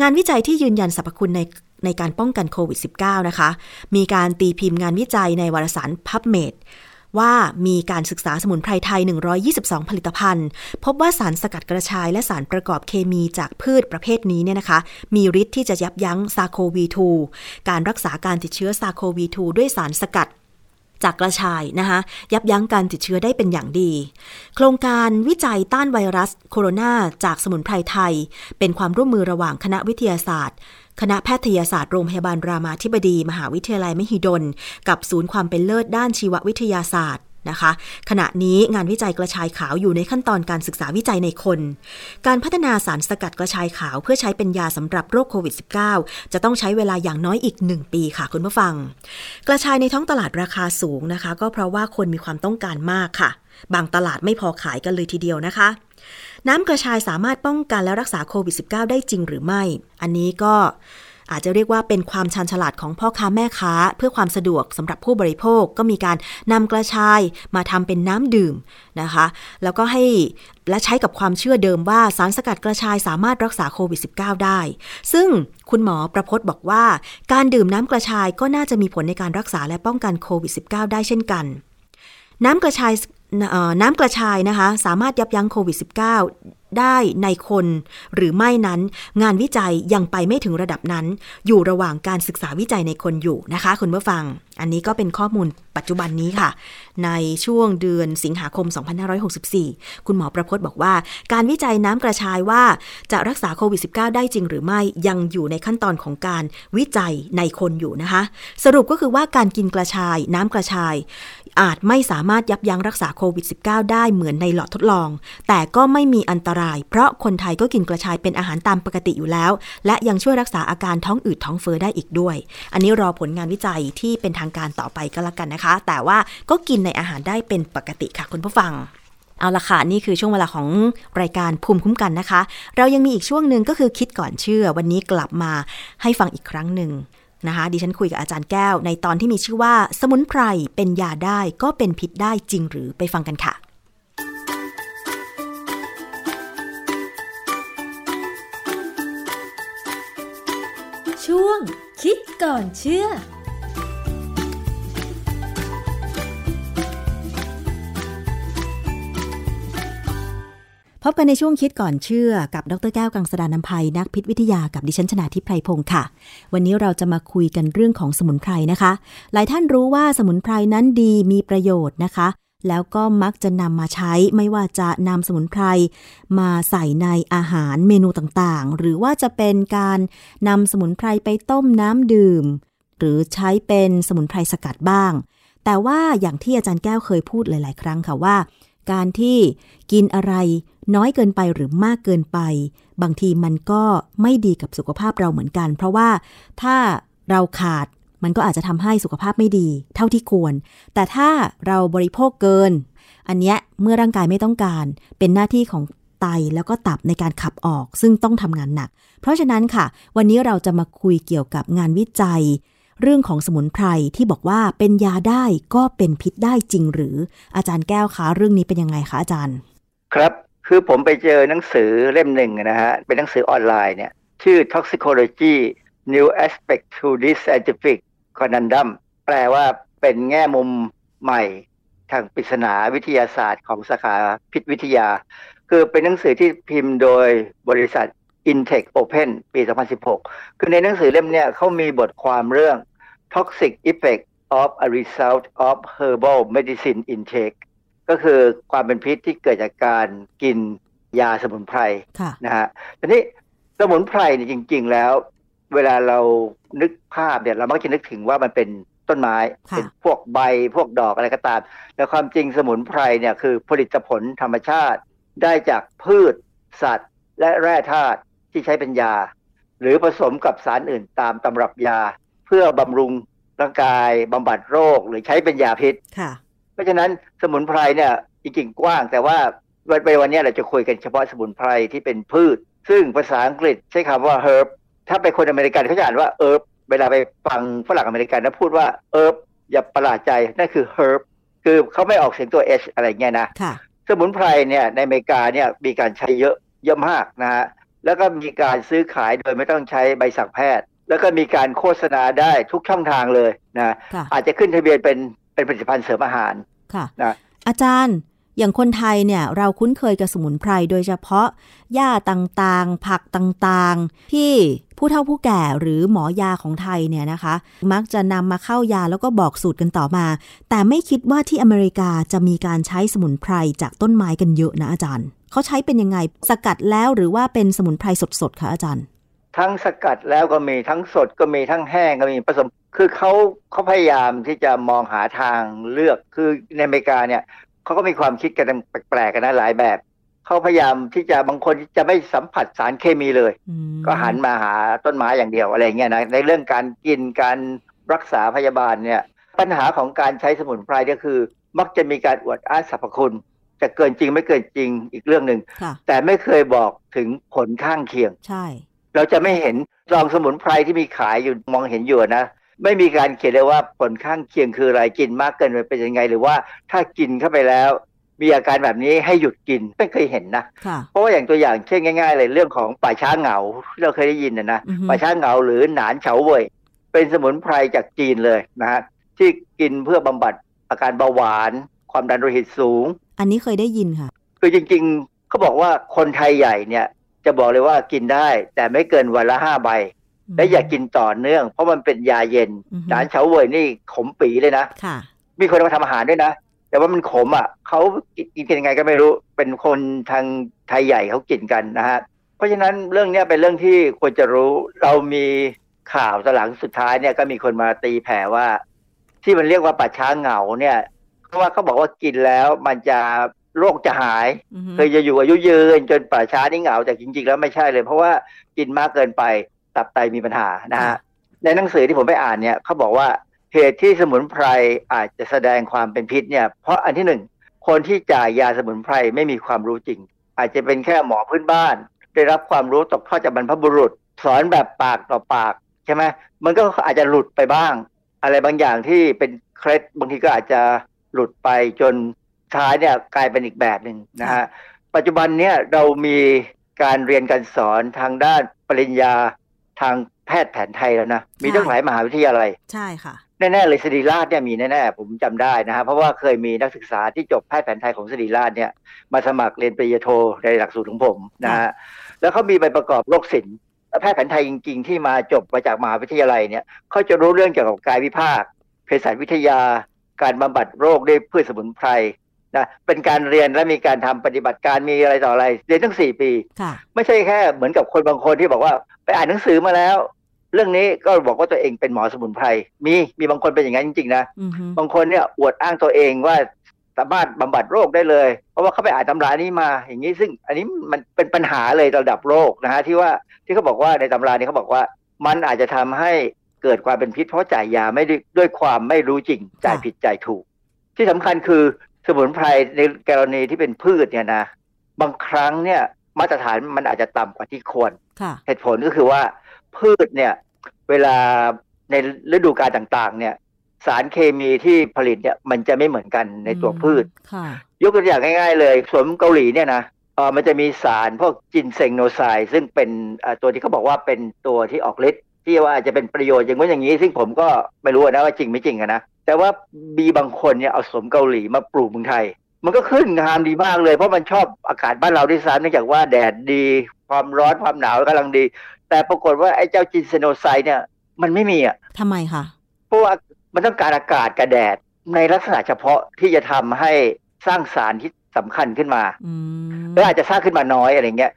งานวิจัยที่ยืนยันสรรพคุณในในการป้องกันโควิด สิบเก้า นะคะมีการตีพิมพ์งานวิจัยในวารสาร พับเมด ว่ามีการศึกษาสมุนไพรไทยหนึ่งร้อยยี่สิบสองผลิตภัณฑ์พบว่าสารสกัดกระชายและสารประกอบเคมีจากพืชประเภทนี้เนี่ยนะคะมีฤทธิ์ที่จะยับยั้งซาโควีทูการรักษาการติดเชื้อซาโควีทูด้วยสารสกัดจากกระชายนะคะยับยั้งการติดเชื้อได้เป็นอย่างดีโครงการวิจัยต้านไวรัสโคโรนาจากสมุนไพรไทยเป็นความร่วมมือระหว่างคณะวิทยาศาสตร์คณะแพทยศาสตร์โรงพยาบาลรามาธิบดีมหาวิทยาลัยมหิดลกับศูนย์ความเป็นเลิศด้านชีววิทยาศาสตร์นะคะขณะนี้งานวิจัยกระชายขาวอยู่ในขั้นตอนการศึกษาวิจัยในคนการพัฒนาสารสกัดกระชายขาวเพื่อใช้เป็นยาสำหรับโรคโควิด สิบเก้า จะต้องใช้เวลาอย่างน้อยอีกหนึ่งปีค่ะคุณผู้ฟังกระชายในท้องตลาดราคาสูงนะคะก็เพราะว่าคนมีความต้องการมากค่ะบางตลาดไม่พอขายกันเลยทีเดียวนะคะน้ำกระชายสามารถป้องกันและรักษาโควิด สิบเก้า ได้จริงหรือไม่อันนี้ก็อาจจะเรียกว่าเป็นความชาญฉลาดของพ่อค้าแม่ค้าเพื่อความสะดวกสำหรับผู้บริโภคก็มีการนำกระชายมาทำเป็นน้ำดื่มนะคะแล้วก็ให้และใช้กับความเชื่อเดิมว่าสารสกัดกระชายสามารถรักษาโควิด สิบเก้า ได้ซึ่งคุณหมอประพจน์บอกว่าการดื่มน้ำกระชายก็น่าจะมีผลในการรักษาและป้องกันโควิด สิบเก้า ได้เช่นกันน้ำกระชายน้ำกระชายนะคะสามารถยับยั้งโควิด สิบเก้า ได้ในคนหรือไม่นั้นงานวิจัยยังไปไม่ถึงระดับนั้นอยู่ระหว่างการศึกษาวิจัยในคนอยู่นะคะคุณผู้ฟังอันนี้ก็เป็นข้อมูลปัจจุบันนี้ค่ะในช่วงเดือนสิงหาคมสองพันห้าร้อยหกสิบสี่คุณหมอประพจน์บอกว่าการวิจัยน้ำกระชายว่าจะรักษาโควิด สิบเก้า ได้จริงหรือไม่ยังอยู่ในขั้นตอนของการวิจัยในคนอยู่นะคะสรุปก็คือว่าการกินกระชายน้ำกระชายอาจไม่สามารถยับยั้งรักษาโควิด สิบเก้า ได้เหมือนในหลอดทดลองแต่ก็ไม่มีอันตรายเพราะคนไทยก็กินกระชายเป็นอาหารตามปกติอยู่แล้วและยังช่วยรักษาอาการท้องอืดท้องเฟ้อได้อีกด้วยอันนี้รอผลงานวิจัยที่เป็นทางการต่อไปก็แล้วกันนะคะแต่ว่าก็กินในอาหารได้เป็นปกติค่ะคุณผู้ฟังเอาละค่ะนี่คือช่วงเวลาของรายการภูมิคุ้มกันนะคะเรายังมีอีกช่วงนึงก็คือคิดก่อนเชื่อวันนี้กลับมาให้ฟังอีกครั้งนึงนะคะดิฉันคุยกับอาจารย์แก้วในตอนที่มีชื่อว่าสมุนไพรเป็นยาได้ก็เป็นพิษได้จริงหรือไปฟังกันค่ะช่วงคิดก่อนเชื่อ พบกันในช่วงคิดก่อนเชื่อกับดร.แก้วกังสดาลอำไพนักพิษวิทยากับดิฉันชนาทิพย์ไพรพงศ์ค่ะวันนี้เราจะมาคุยกันเรื่องของสมุนไพรนะคะหลายท่านรู้ว่าสมุนไพรนั้นดีมีประโยชน์นะคะแล้วก็มักจะนำมาใช้ไม่ว่าจะนำสมุนไพรมาใส่ในอาหารเมนูต่างๆหรือว่าจะเป็นการนำสมุนไพรไปต้มน้ำดื่มหรือใช้เป็นสมุนไพรสกัดบ้างแต่ว่าอย่างที่อาจารย์แก้วเคยพูดหลายๆครั้งค่ะว่าการที่กินอะไรน้อยเกินไปหรือมากเกินไปบางทีมันก็ไม่ดีกับสุขภาพเราเหมือนกันเพราะว่าถ้าเราขาดมันก็อาจจะทำให้สุขภาพไม่ดีเท่าที่ควรแต่ถ้าเราบริโภคเกินอันเนี้ยเมื่อร่างกายไม่ต้องการเป็นหน้าที่ของไตแล้วก็ตับในการขับออกซึ่งต้องทำงานหนักเพราะฉะนั้นค่ะวันนี้เราจะมาคุยเกี่ยวกับงานวิจัยเรื่องของสมุนไพรที่บอกว่าเป็นยาได้ก็เป็นพิษได้จริงหรืออาจารย์แก้วคะเรื่องนี้เป็นยังไงคะอาจารย์ครับคือผมไปเจอหนังสือเล่มหนึ่งนะฮะเป็นหนังสือออนไลน์เนี่ยชื่อ Toxicology New Aspect to This Scientific Conundrum แปลว่าเป็นแง่มุมใหม่ทางปริศนาวิทยาศาสตร์ของสาขาพิษวิทยาคือเป็นหนังสือที่พิมพ์โดยบริษัท Intech Open ปีสองพันสิบหกคือในหนังสือเล่มเนี้ยเขามีบทความเรื่อง Toxic Effect of a Result of Herbal Medicine Intakeก็คือความเป็นพิษที่เกิดจากการกินยาสมุนไพรนะฮะทีนี้สมุนไพรเนี่ยจริงๆแล้วเวลาเรานึกภาพเนี่ยเรามักจะนึกถึงว่ามันเป็นต้นไม้เป็นพวกใบพวกดอกอะไรก็ตามแต่ความจริงสมุนไพรเนี่ยคือผลิตผลธรรมชาติได้จากพืชสัตว์และแร่ธาตุที่ใช้เป็นยาหรือผสมกับสารอื่นตามตำรับยาเพื่อบำรุงร่างกายบำบัดโรคหรือใช้เป็นยาพิษเพราะฉะนั้นสมุนไพรเนี่ยจริงๆกว้างแต่ว่าในวันนี้เราจะคุยกันเฉพาะสมุนไพรที่เป็นพืชซึ่งภาษาอังกฤษใช้คำว่า herb ถ้าเป็นคนอเมริกันเขาจะอ่านว่า herb เวลาไปฟังฝรั่งอเมริกันนะพูดว่า herb อย่าประหลาดใจนั่นคือ herb คือเขาไม่ออกเสียงตัว h อะไรเงี้ยนะสมุนไพรเนี่ยในอเมริกาเนี่ยมีการใช้เยอะเยอะมากนะฮะแล้วก็มีการซื้อขายโดยไม่ต้องใช้ใบสั่งแพทย์แล้วก็มีการโฆษณาได้ทุกช่องทางเลยนะอาจจะขึ้นทะเบียนเป็นเป็นผลิตภัณฑ์เสริมอาหารค่ะนะอาจารย์อย่างคนไทยเนี่ยเราคุ้นเคยกับสมุนไพรโดยเฉพาะหญ้าต่างๆผักต่างๆที่ผู้เฒ่าผู้แก่หรือหมอยาของไทยเนี่ยนะคะมักจะนำมาเข้ายาแล้วก็บอกสูตรกันต่อมาแต่ไม่คิดว่าที่อเมริกาจะมีการใช้สมุนไพรจากต้นไม้กันเยอะนะอาจารย์เขาใช้เป็นยังไงสกัดแล้วหรือว่าเป็นสมุนไพรสดๆคะอาจารย์ทั้งสกัดแล้วก็มีทั้งสดก็มีทั้งแห้งก็มีผสมคือเขาเขาพยายามที่จะมองหาทางเลือกคือในอเมริกาเนี่ยเขาก็มีความคิดกันแปลกๆกันนะหลายแบบเขาพยายามที่จะบางคนจะไม่สัมผัสสารเคมีเลยก็หันมาหาต้นไม้อย่างเดียวอะไรเงี้ยนะในเรื่องการกินการรักษาพยาบาลเนี่ยปัญหาของการใช้สมุนไพรก็คือมักจะมีการอวดอ้างสรรพคุณจะเกินจริงไม่เกินจริงอีกเรื่องนึงแต่ไม่เคยบอกถึงผลข้างเคียงใช่เราจะไม่เห็นซองสมุนไพรที่มีขายอยู่มองเห็นอยู่นะไม่มีการเขียนเลยว่าผลข้างเคียงคืออะไรกินมากเกินไปเป็นยังไงหรือว่าถ้ากินเข้าไปแล้วมีอาการแบบนี้ให้หยุดกินไม่เคยเห็นนะเพราะว่าอย่างตัวอย่างเช่นง่ายๆเลยเรื่องของป่าช้าเหงาเราเคยได้ยินนะนะป่าช้าเหงาหรือหนานเฉาเว่ยเป็นสมุนไพรจากจีนเลยนะฮะที่กินเพื่อบำบัดอาการเบาหวานความดันโลหิตสูงอันนี้เคยได้ยินค่ะคือจริงๆเขาบอกว่าคนไทยใหญ่เนี่ยจะบอกเลยว่ากินได้แต่ไม่เกินวันละห้าใบและอย่ากินต่อเนื่องเพราะมันเป็นยาเย็นหนานเฉาเว่ยนี่ขมปีเลยนะมีคนมาทำอาหารด้วยนะแต่ว่ามันขมอ่ะเขากินกันยังไงก็ไม่รู้เป็นคนทางไทยใหญ่เขากินกันนะฮะเพราะฉะนั้นเรื่องนี้เป็นเรื่องที่ควรจะรู้เรามีข่าวตอนหลังสุดท้ายเนี่ยก็มีคนมาตีแผ่ว่าที่มันเรียกว่าป่าช้าเหงาเนี่ยเพราะว่าเขาบอกว่ากินแล้วมันจะโรคจะหายเคยจะอยู่อายุยืนจนป่าช้านี่เหงาแต่จริงๆแล้วไม่ใช่เลยเพราะว่ากินมากเกินไปตับไตมีปัญหานะฮะในหนังสือที่ผมไปอ่านเนี่ยเขาบอกว่าเหตุที่สมุนไพรอาจจะแสดงความเป็นพิษเนี่ยเพราะอันที่หนึ่งคนที่จ่ายยาสมุนไพรไม่มีความรู้จริงอาจจะเป็นแค่หมอพื้นบ้านได้รับความรู้ตกทอดจากบรรพบุรุษสอนแบบปากต่อปากใช่ไหมมันก็อาจจะหลุดไปบ้างอะไรบางอย่างที่เป็นเคล็ดบางทีก็อาจจะหลุดไปจนท้ายเนี่ยกลายเป็นอีกแบบหนึ่งนะฮะปัจจุบันเนี่ยเรามีการเรียนการสอนทางด้านปริญญาทางแพทย์แผนไทยแล้วนะมีตั้งหลายมหาวิทยาลัยใช่ค่ะ แน่ๆเลยศิริราชเนี่ยมีแน่ๆผมจำได้นะฮะเพราะว่าเคยมีนักศึกษาที่จบแพทย์แผนไทยของศิริราชเนี่ยมาสมัครเรียนปริญญาโทในหลักสูตรของผมนะฮะแล้วเขามีใบประกอบโรคศิลป์แพทย์แผนไทยจริงๆที่มาจบมาจากมหาวิทยาลัยเนี่ยเขาจะรู้เรื่องเกี่ยวกับกายวิภาคเภสัชวิทยาการบำบัดโรคด้วยพืชสมุนไพรนะเป็นการเรียนและมีการทำปฏิบัติการมีอะไรต่ออะไรเรียนทั้งสี่ปีไม่ใช่แค่เหมือนกับคนบางคนที่บอกว่าไปอ่านหนังสือมาแล้วเรื่องนี้ก็บอกว่าตัวเองเป็นหมอสมุนไพรมีมีบางคนเป็นอย่างนั้นจริงๆนะ mm-hmm. บางคนเนี่ยอวดอ้างตัวเองว่าสามารถบำบัดโรคได้เลยเพราะว่าเขาไปอ่านตำรานี้มาอย่างนี้ซึ่งอันนี้มันเป็นปัญหาเลยระดับโลกนะฮะที่ว่าที่เขาบอกว่าในตำรานี้เขาบอกว่ามันอาจจะทำให้เกิดความเป็นพิษเพราะจ่ายยาไม่ด้วยความไม่รู้จริงจ่ายผิดจ่ายถูกที่สำคัญคือสมุนไพรในกรณีที่เป็นพืชเนี่ยนะบางครั้งเนี่ยมาตรฐานมันอาจจะต่ำกว่าที่ควรเหตุผลก็คือว่าพืชเนี่ยเวลาในฤดูกาลต่างๆเนี่ยสารเคมีที่ผลิตเนี่ยมันจะไม่เหมือนกันในตัวพืชยกตัวอย่างง่ายๆเลยสวนเกาหลีเนี่ยนะเออมันจะมีสารพวกจินเซงโนไซด์ซึ่งเป็นตัวที่เขาบอกว่าเป็นตัวที่ออกฤทธิ์ที่ว่าจะเป็นประโยชน์อย่างนู้นอย่างนี้ซึ่งผมก็ไม่รู้นะว่าจริงไม่จริงนะแต่ว่าบีบางคนเนี่ยเอาสวนเกาหลีมาปลูกเมืองไทยมันก็ขึ้นงามดีมากเลยเพราะมันชอบอากาศบ้านเราด้วยซ้ำเนื่องจากว่าแดดดีความร้อนความหนาวกำลังดีแต่ปรากฏว่าไอ้เจ้าจินเซโนไซด์เนี่ยมันไม่มีอ่ะทำไมคะเพราะว่ามันต้องการอากาศกับแดดในลักษณะเฉพาะที่จะทำให้สร้างสารที่สำคัญขึ้นมาและอาจจะสร้างขึ้นมาน้อยอะไรเงี้ย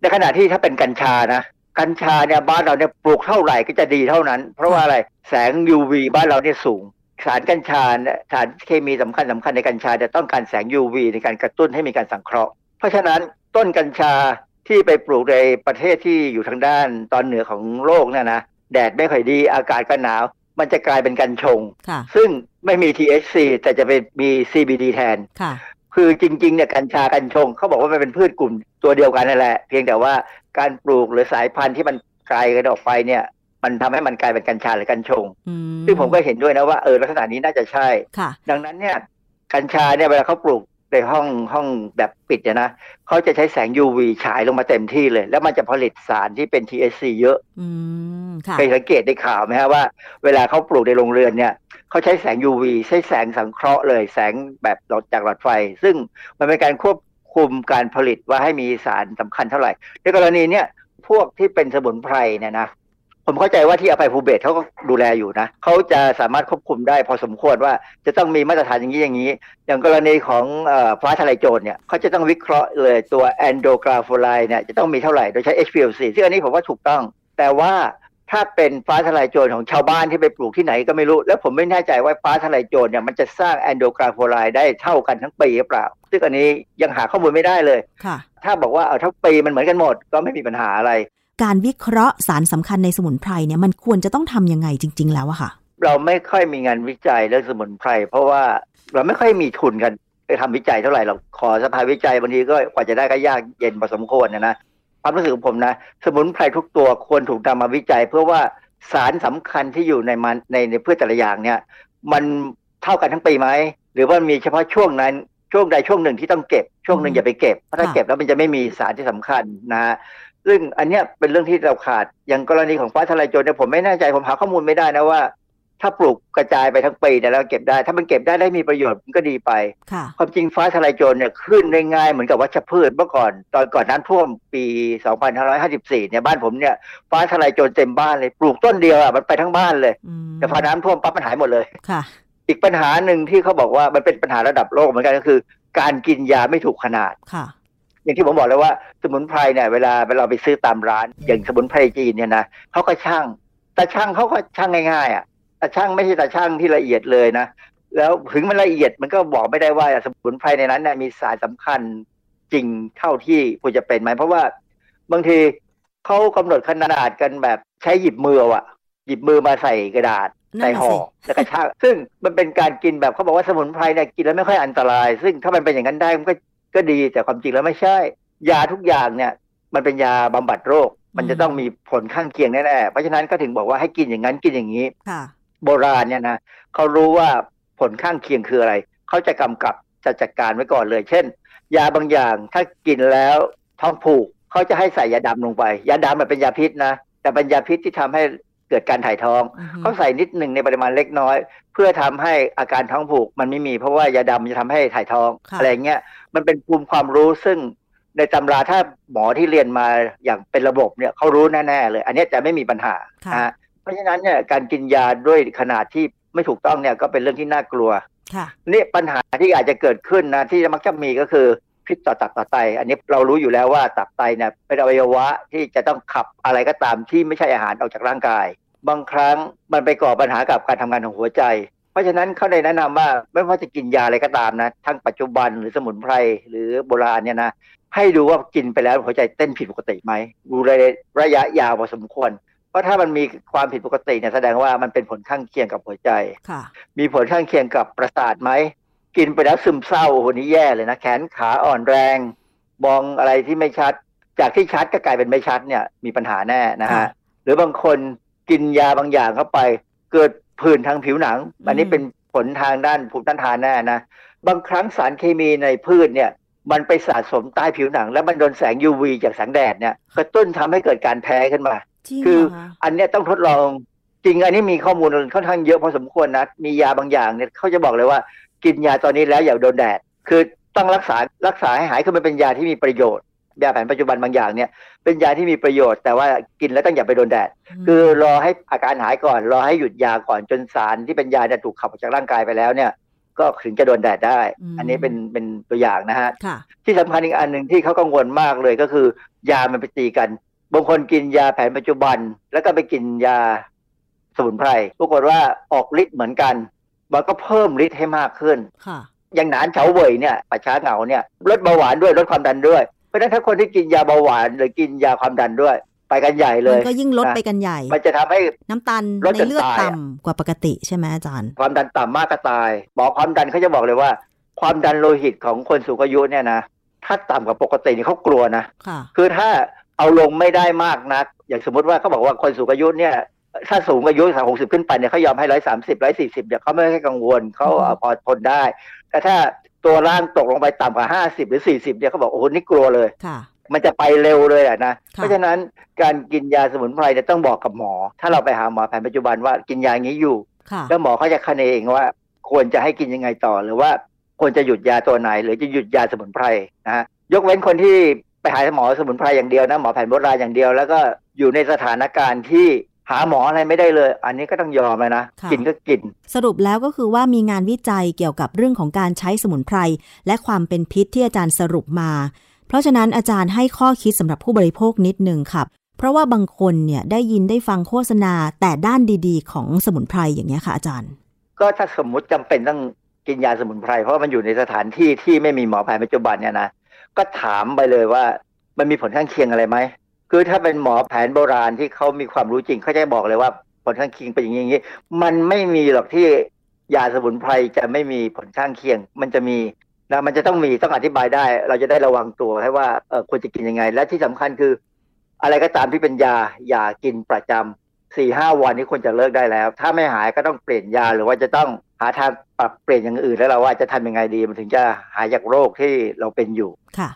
ในขณะที่ถ้าเป็นกัญชานะกัญชาเนี่ยบ้านเราเนี่ยปลูกเท่าไหร่ก็จะดีเท่านั้นเพราะว่าอะไรแสง ยู วี บ้านเราเนี่ยสูงสารกัญชาสารเคมีสำคัญสำคัญในกัญชาจะต้องการแสง ยู วี ในการกระตุ้นให้มีการสังเคราะห์เพราะฉะนั้นต้นกัญชาที่ไปปลูกในประเทศที่อยู่ทางด้านตอนเหนือของโลกเนี่ยนะแดดไม่ค่อยดีอากาศก็หนาวมันจะกลายเป็นกัญชงซึ่งไม่มี ที เอช ซี แต่จะเป็นมี ซี บี ดี แทนคือจริงๆเนี่ยกัญชากัญชงเขาบอกว่ามันเป็นพืชกลุ่มตัวเดียวกันนั่นแหละเพียงแต่ว่าการปลูกหรือสายพันธุ์ที่มันไกลกันออกไปเนี่ยมันทำให้มันกลายเป็นกัญชาหรือกัญชงซึ่งผมก็เห็นด้วยนะว่าเออลักษณะนี้น่าจะใช่ดังนั้นเนี่ยกัญชาเนี่ยเวลาเขาปลูกในห้องห้องแบบปิดเนี่ยนะเขาจะใช้แสง ยู วี ฉายลงมาเต็มที่เลยแล้วมันจะผลิตสารที่เป็น ที เอช ซี เยอะเคยสังเกตในข่าวไหมฮะว่าเวลาเขาปลูกในโรงเรือนเนี่ยเขาใช้แสง ยู วี ใช้แสงสังเคราะห์เลยแสงแบบหลอดจากหลอดไฟซึ่งมันเป็นการควบคุมการผลิตว่าให้มีสารสำคัญเท่าไหร่ในกรณีเนี่ยพวกที่เป็นสมุนไพรเนี่ยนะผมเข้าใจว่าที่อภัยภูเบศเขาก็ดูแลอยู่นะเขาจะสามารถควบคุมได้พอสมควรว่าจะต้องมีมาตรฐานอย่างนี้อย่างนี้อย่างกรณีของฟ้าทลายโจรเนี่ยเขาจะต้องวิเคราะห์เลยตัวแอนโดกราโฟไลน์เนี่ยจะต้องมีเท่าไหร่โดยใช้ เอช พี แอล ซี ซึ่งอันนี้ผมว่าถูกต้องแต่ว่าถ้าเป็นฟ้าทลายโจรของชาวบ้านที่ไปปลูกที่ไหนก็ไม่รู้แล้วผมไม่แน่ใจว่าฟ้าทลายโจรเนี่ยมันจะสร้างแอนโดกราโฟไลน์ได้เท่ากันทั้งปีหรือเปล่าซึ่งอันนี้ยังหาข้อมูลไม่ได้เลยถ้าบอกว่าเอาทั้งปีมันเหมือนกันหมดก็ไม่มีปัญหาอะไรการวิเคราะห์สารสำคัญในสมุนไพรเนี่ยมันควรจะต้องทำยังไงจริงๆแล้วอะค่ะเราไม่ค่อยมีงานวิจัยเรื่องสมุนไพรเพราะว่าเราไม่ค่อยมีทุนกันไปทำวิจัยเท่าไหร่เราขอสภาวิจัยบางทีก็กว่าจะได้ก็ยากเย็นพอสมควรนะนะความรู้สึกของผมนะสมุนไพรทุกตัวควรถูกนำมาวิจัยเพื่อว่าสารสำคัญที่อยู่ในมันในในพืชแต่ละอย่างเนี่ยมันเท่ากันทั้งปีไหมหรือว่ามีเฉพาะช่วงนั้นช่วงใดช่วงหนึ่งที่ต้องเก็บช่วงหนึ่งอย่าไปเก็บเพราะถ้าเก็บแล้วมันจะไม่มีสารที่สำคัญนะซึ่งอันเนี้ยเป็นเรื่องที่เราขาดอย่างกรณีของฟ้าทลายโจรเนี่ยผมไม่แน่ใจผมหาข้อมูลไม่ได้นะว่าถ้าปลูกกระจายไปทั้งปีเนี่ยแล้วเก็บได้ถ้ามันเก็บได้ได้มีประโยชน์มันก็ดีไปความจริงฟ้าทลายโจรเนี่ยขึ้นได้ง่ายเหมือนกับวัชพืชเมื่อก่อนตอนก่อนน้ำท่วมปีสองพันห้าร้อยห้าสิบสี่เนี่ยบ้านผมเนี่ยฟ้าทลายโจรเต็มบ้านเลยปลูกต้นเดียวอ่ะมันไปทั้งบ้านเลยแต่พอน้ำท่วมปั๊บมันหายหมดเลยอีกปัญหาหนึ่งที่เขาบอกว่ามันเป็นปัญหาระดับโลกเหมือนกันก็คือการกินยาไม่ถูกขนาดอย่างที่ผมบอกแล้วว่าสมุนไพรเนี่ยเวลาเราไปซื้อตามร้านอย่างสมุนไพรจีนเนี่ยนะเขาก็ช่างแต่ช่างเขาก็ช่างง่ายๆอ่ะแต่ช่างไม่ใช่แต่ช่างที่ละเอียดเลยนะแล้วถึงมันละเอียดมันก็บอกไม่ได้ว่าสมุนไพรในนั้นเนี่ยมีสารสำคัญจริงเท่าที่ควรจะเป็นไหมเพราะว่าบางทีเขากำหนดขนาดกันแบบใช้หยิบมืออ่ะหยิบมือมาใส่กระดาษใส่ห่อแล้วก็ช่างซึ่งมันเป็นการกินแบบเขาบอกว่าสมุนไพรเนี่ยกินแล้วไม่ค่อยอันตรายซึ่งถ้ามันเป็นอย่างนั้นได้มันก็ก็ดีแต่ความจริงแล้วไม่ใช่ยาทุกอย่างเนี่ยมันเป็นยาบำบัดโรคมันจะต้องมีผลข้างเคียงแน่ๆเพราะฉะนั้นก็ถึงบอกว่าให้กินอย่างนั้นกินอย่างนี้โบราณเนี่ยนะเขารู้ว่าผลข้างเคียงคืออะไรเขาจะกำกับจะจัดการไว้ก่อนเลยเช่นยาบางอย่างถ้ากินแล้วท้องผูกเขาจะให้ใส่ยาดำลงไปยาดำมันเป็นยาพิษนะแต่เป็นยาพิษที่ทำให้ เกิดการถ่ายท้องเขาใส่นิดหนึ่งในปริมาณเล็กน้อยเพื่อทำให้อาการท้องผูกมันไม่มีเพราะว่ายาดำจะทำให้ถ่ายท้องอะไรเงี้ยมันเป็นภูมิความรู้ซึ่งในตำราถ้าหมอที่เรียนมาอย่างเป็นระบบเนี่ยเขารู้แน่ๆเลยอันนี้จะไม่มีปัญหานะเพราะฉะนั้นเนี่ยการกินยาด้วยขนาดที่ไม่ถูกต้องเนี่ยก็เป็นเรื่องที่น่ากลัวนี่ปัญหาที่อาจจะเกิดขึ้นนะที่มักจะมีก็คือพิษต่อตับต่อไตอันนี้เรารู้อยู่แล้วว่าตับไตเนี่ยเป็นอวัยวะที่จะต้องขับอะไรก็ตามที่ไม่ใช่อาหารออกจากร่างกายบางครั้งมันไปก่อปัญหากับการทำงานของหัวใจเพราะฉะนั้นเขาได้แนะนำว่าไม่ว่าจะกินยาอะไรก็ตามนะทั้งปัจจุบันหรือสมุนไพรหรือโบราณเนี่ยนะให้ดูว่ากินไปแล้วหัวใจเต้นผิดปกติไหมดูระยะยาวพอสมควรเพราะถ้ามันมีความผิดปกติเนี่ยแสดงว่ามันเป็นผลข้างเคียงกับหัวใจมีผลข้างเคียงกับประสาทไหมกินไปแล้วซึมเศร้าโอ้โหนี่แย่เลยนะแขนขาอ่อนแรงมองอะไรที่ไม่ชัดจากที่ชัดก็กลายเป็นไม่ชัดเนี่ยมีปัญหาแน่นะฮะหรือบางคนกินยาบางอย่างเข้าไปเกิดผื่นทางผิวหนังอันนี้เป็นผลทางด้านภูมิต้านทานแน่นะบางครั้งสารเคมีในพืชเนี่ยมันไปสะสมใต้ผิวหนังแล้วมันโดนแสง ยู วี จากแสงแดดเนี่ยกระตุ้นทำให้เกิดการแพ้ขึ้นมาคืออันนี้ต้องทดลองจริงอันนี้มีข้อมูลค่อนข้างเยอะพอสมควรนะมียาบางอย่างเนี่ยเขาจะบอกเลยว่ากินยาตอนนี้แล้วอย่าโดนแดดคือต้องรักษารักษาให้หายคือมันเป็นยาที่มีประโยชน์ยาแผนปัจจุบันบางอย่างเนี่ยเป็นยาที่มีประโยชน์แต่ว่ากินแล้วต้องอย่าไปโดนแดดคือรอให้อาการหายก่อนรอให้หยุดยาก่อนจนสารที่เป็นยาเนี่ยถูกขับออกจากร่างกายไปแล้วเนี่ยก็ถึงจะโดนแดดได้อันนี้เป็นเป็นตัวอย่างนะฮะที่สำคัญอีกอันหนึ่งที่เขากังวลมากเลยก็คือยามันไปตีกันบางคนกินยาแผนปัจจุบันแล้วก็ไปกินยาสมุนไพรปรากฏว่าออกฤทธิ์เหมือนกันมันก็เพิ่มฤทธิ์ให้มากขึ้นอย่างหนานเฉาเว่ยเนี่ยป่าช้าเหงาเนี่ยลดเบาหวานด้วยลดความดันด้วยเพราะฉะนั้นถ้าคนที่กินยาเบาหวานหรือกินยาความดันด้วยไปกันใหญ่เลยมันก็ยิ่งลดไปกันใหญ่มันจะทำให้น้ำตาลในเลือดต่ำกว่าปกติใช่ไหมอาจารย์ความดันต่ำมากก็ตายหมอความดันเขาจะบอกเลยว่าความดันโลหิตของคนสูงอายุเนี่ยนะถ้าต่ำกว่าปกตินี่เขากลัวนะคือถ้าเอาลงไม่ได้มากนักอย่างสมมติว่าเขาบอกว่าคนสูงอายุเนี่ยถ้าสูงอายุหกสิบขึ้นไปเนี่ยเขายอมให้หนึ่งร้อยสามสิบ หนึ่งร้อยสี่สิบเนี่ยเขาไม่ให้กังวลเขาพอทนได้แต่ถ้าตัวร่างตกลงไปต่ำกว่าห้าสิบหรือสี่สิบเนี่ยเขาบอกโอ้โหนี่กลัวเลยมันจะไปเร็วเลยอ่ะนะเพราะฉะนั้นการกินยาสมุนไพรเนี่ยต้องบอกกับหมอถ้าเราไปหาหมอแผนปัจจุบันว่ากินยาอย่างนี้อยู่แล้วหมอเขาจะคะเนเองว่าควรจะให้กินยังไงต่อหรือว่าควรจะหยุดยาตัวไหนหรือจะหยุดยาสมุนไพรนะฮะยกเว้นคนที่ไปหาหมอสมุนไพรอย่างเดียวนะหมอแผนโบราณอย่างเดียวแล้วก็อยู่ในสถานการณ์ที่หาหมออะไรไม่ได้เลยอันนี้ก็ต้องยอมเลยนะกินก็กินสรุปแล้วก็คือว่ามีงานวิจัยเกี่ยวกับเรื่องของการใช้สมุนไพรและความเป็นพิษที่อาจารย์สรุปมาเพราะฉะนั้นอาจารย์ให้ข้อคิดสำหรับผู้บริโภคนิดนึงครับเพราะว่าบางคนเนี่ยได้ยินได้ฟังโฆษณาแต่ด้านดีๆของสมุนไพรอย่างนี้ค่ะอาจารย์ก็ถ้าสมมติจำเป็นต้องกินยาสมุนไพรเพราะมันอยู่ในสถานที่ที่ไม่มีหมอแผนปัจจุบันเนี่ยนะก็ถามไปเลยว่ามันมีผลข้างเคียงอะไรไหมคือถ้าเป็นหมอแผนโบราณที่เขามีความรู้จริงเขาจะบอกเลยว่าผลข้างเคียงเป็นอย่างนี้มันไม่มีหรอกที่ยาสมุนไพรจะไม่มีผลข้างเคียงมันจะมีนะมันจะต้องมีต้องอธิบายได้เราจะได้ระวังตัวให้ว่าเออควรจะกินยังไงและที่สำคัญคืออะไรก็ตามที่เป็นยาอย่ากินประจำสี่ห้าวันนี้ควรจะเลิกได้แล้วถ้าไม่หายก็ต้องเปลี่ยนยาหรือว่าจะต้องหาทางปรับเปลี่ยนอย่างอื่นแล้วเราว่าจะทำยังไงดีมันถึงจะหายจากโรคที่เราเป็นอยู่ค่ะ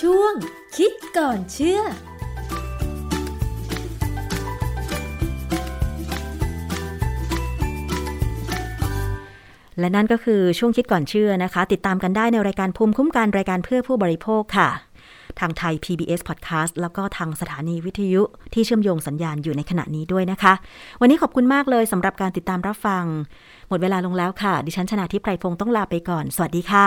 ช่วงคิดก่อนเชื่อและนั่นก็คือช่วงคิดก่อนเชื่อนะคะติดตามกันได้ในรายการภูมิคุ้มกันรายการเพื่อผู้บริโภคค่ะทางไทย พี บี เอส Podcast แล้วก็ทางสถานีวิทยุที่เชื่อมโยงสัญญาณอยู่ในขณะนี้ด้วยนะคะวันนี้ขอบคุณมากเลยสำหรับการติดตามรับฟังหมดเวลาลงแล้วค่ะดิฉันชนาธิปไพรพงศ์ต้องลาไปก่อนสวัสดีค่ะ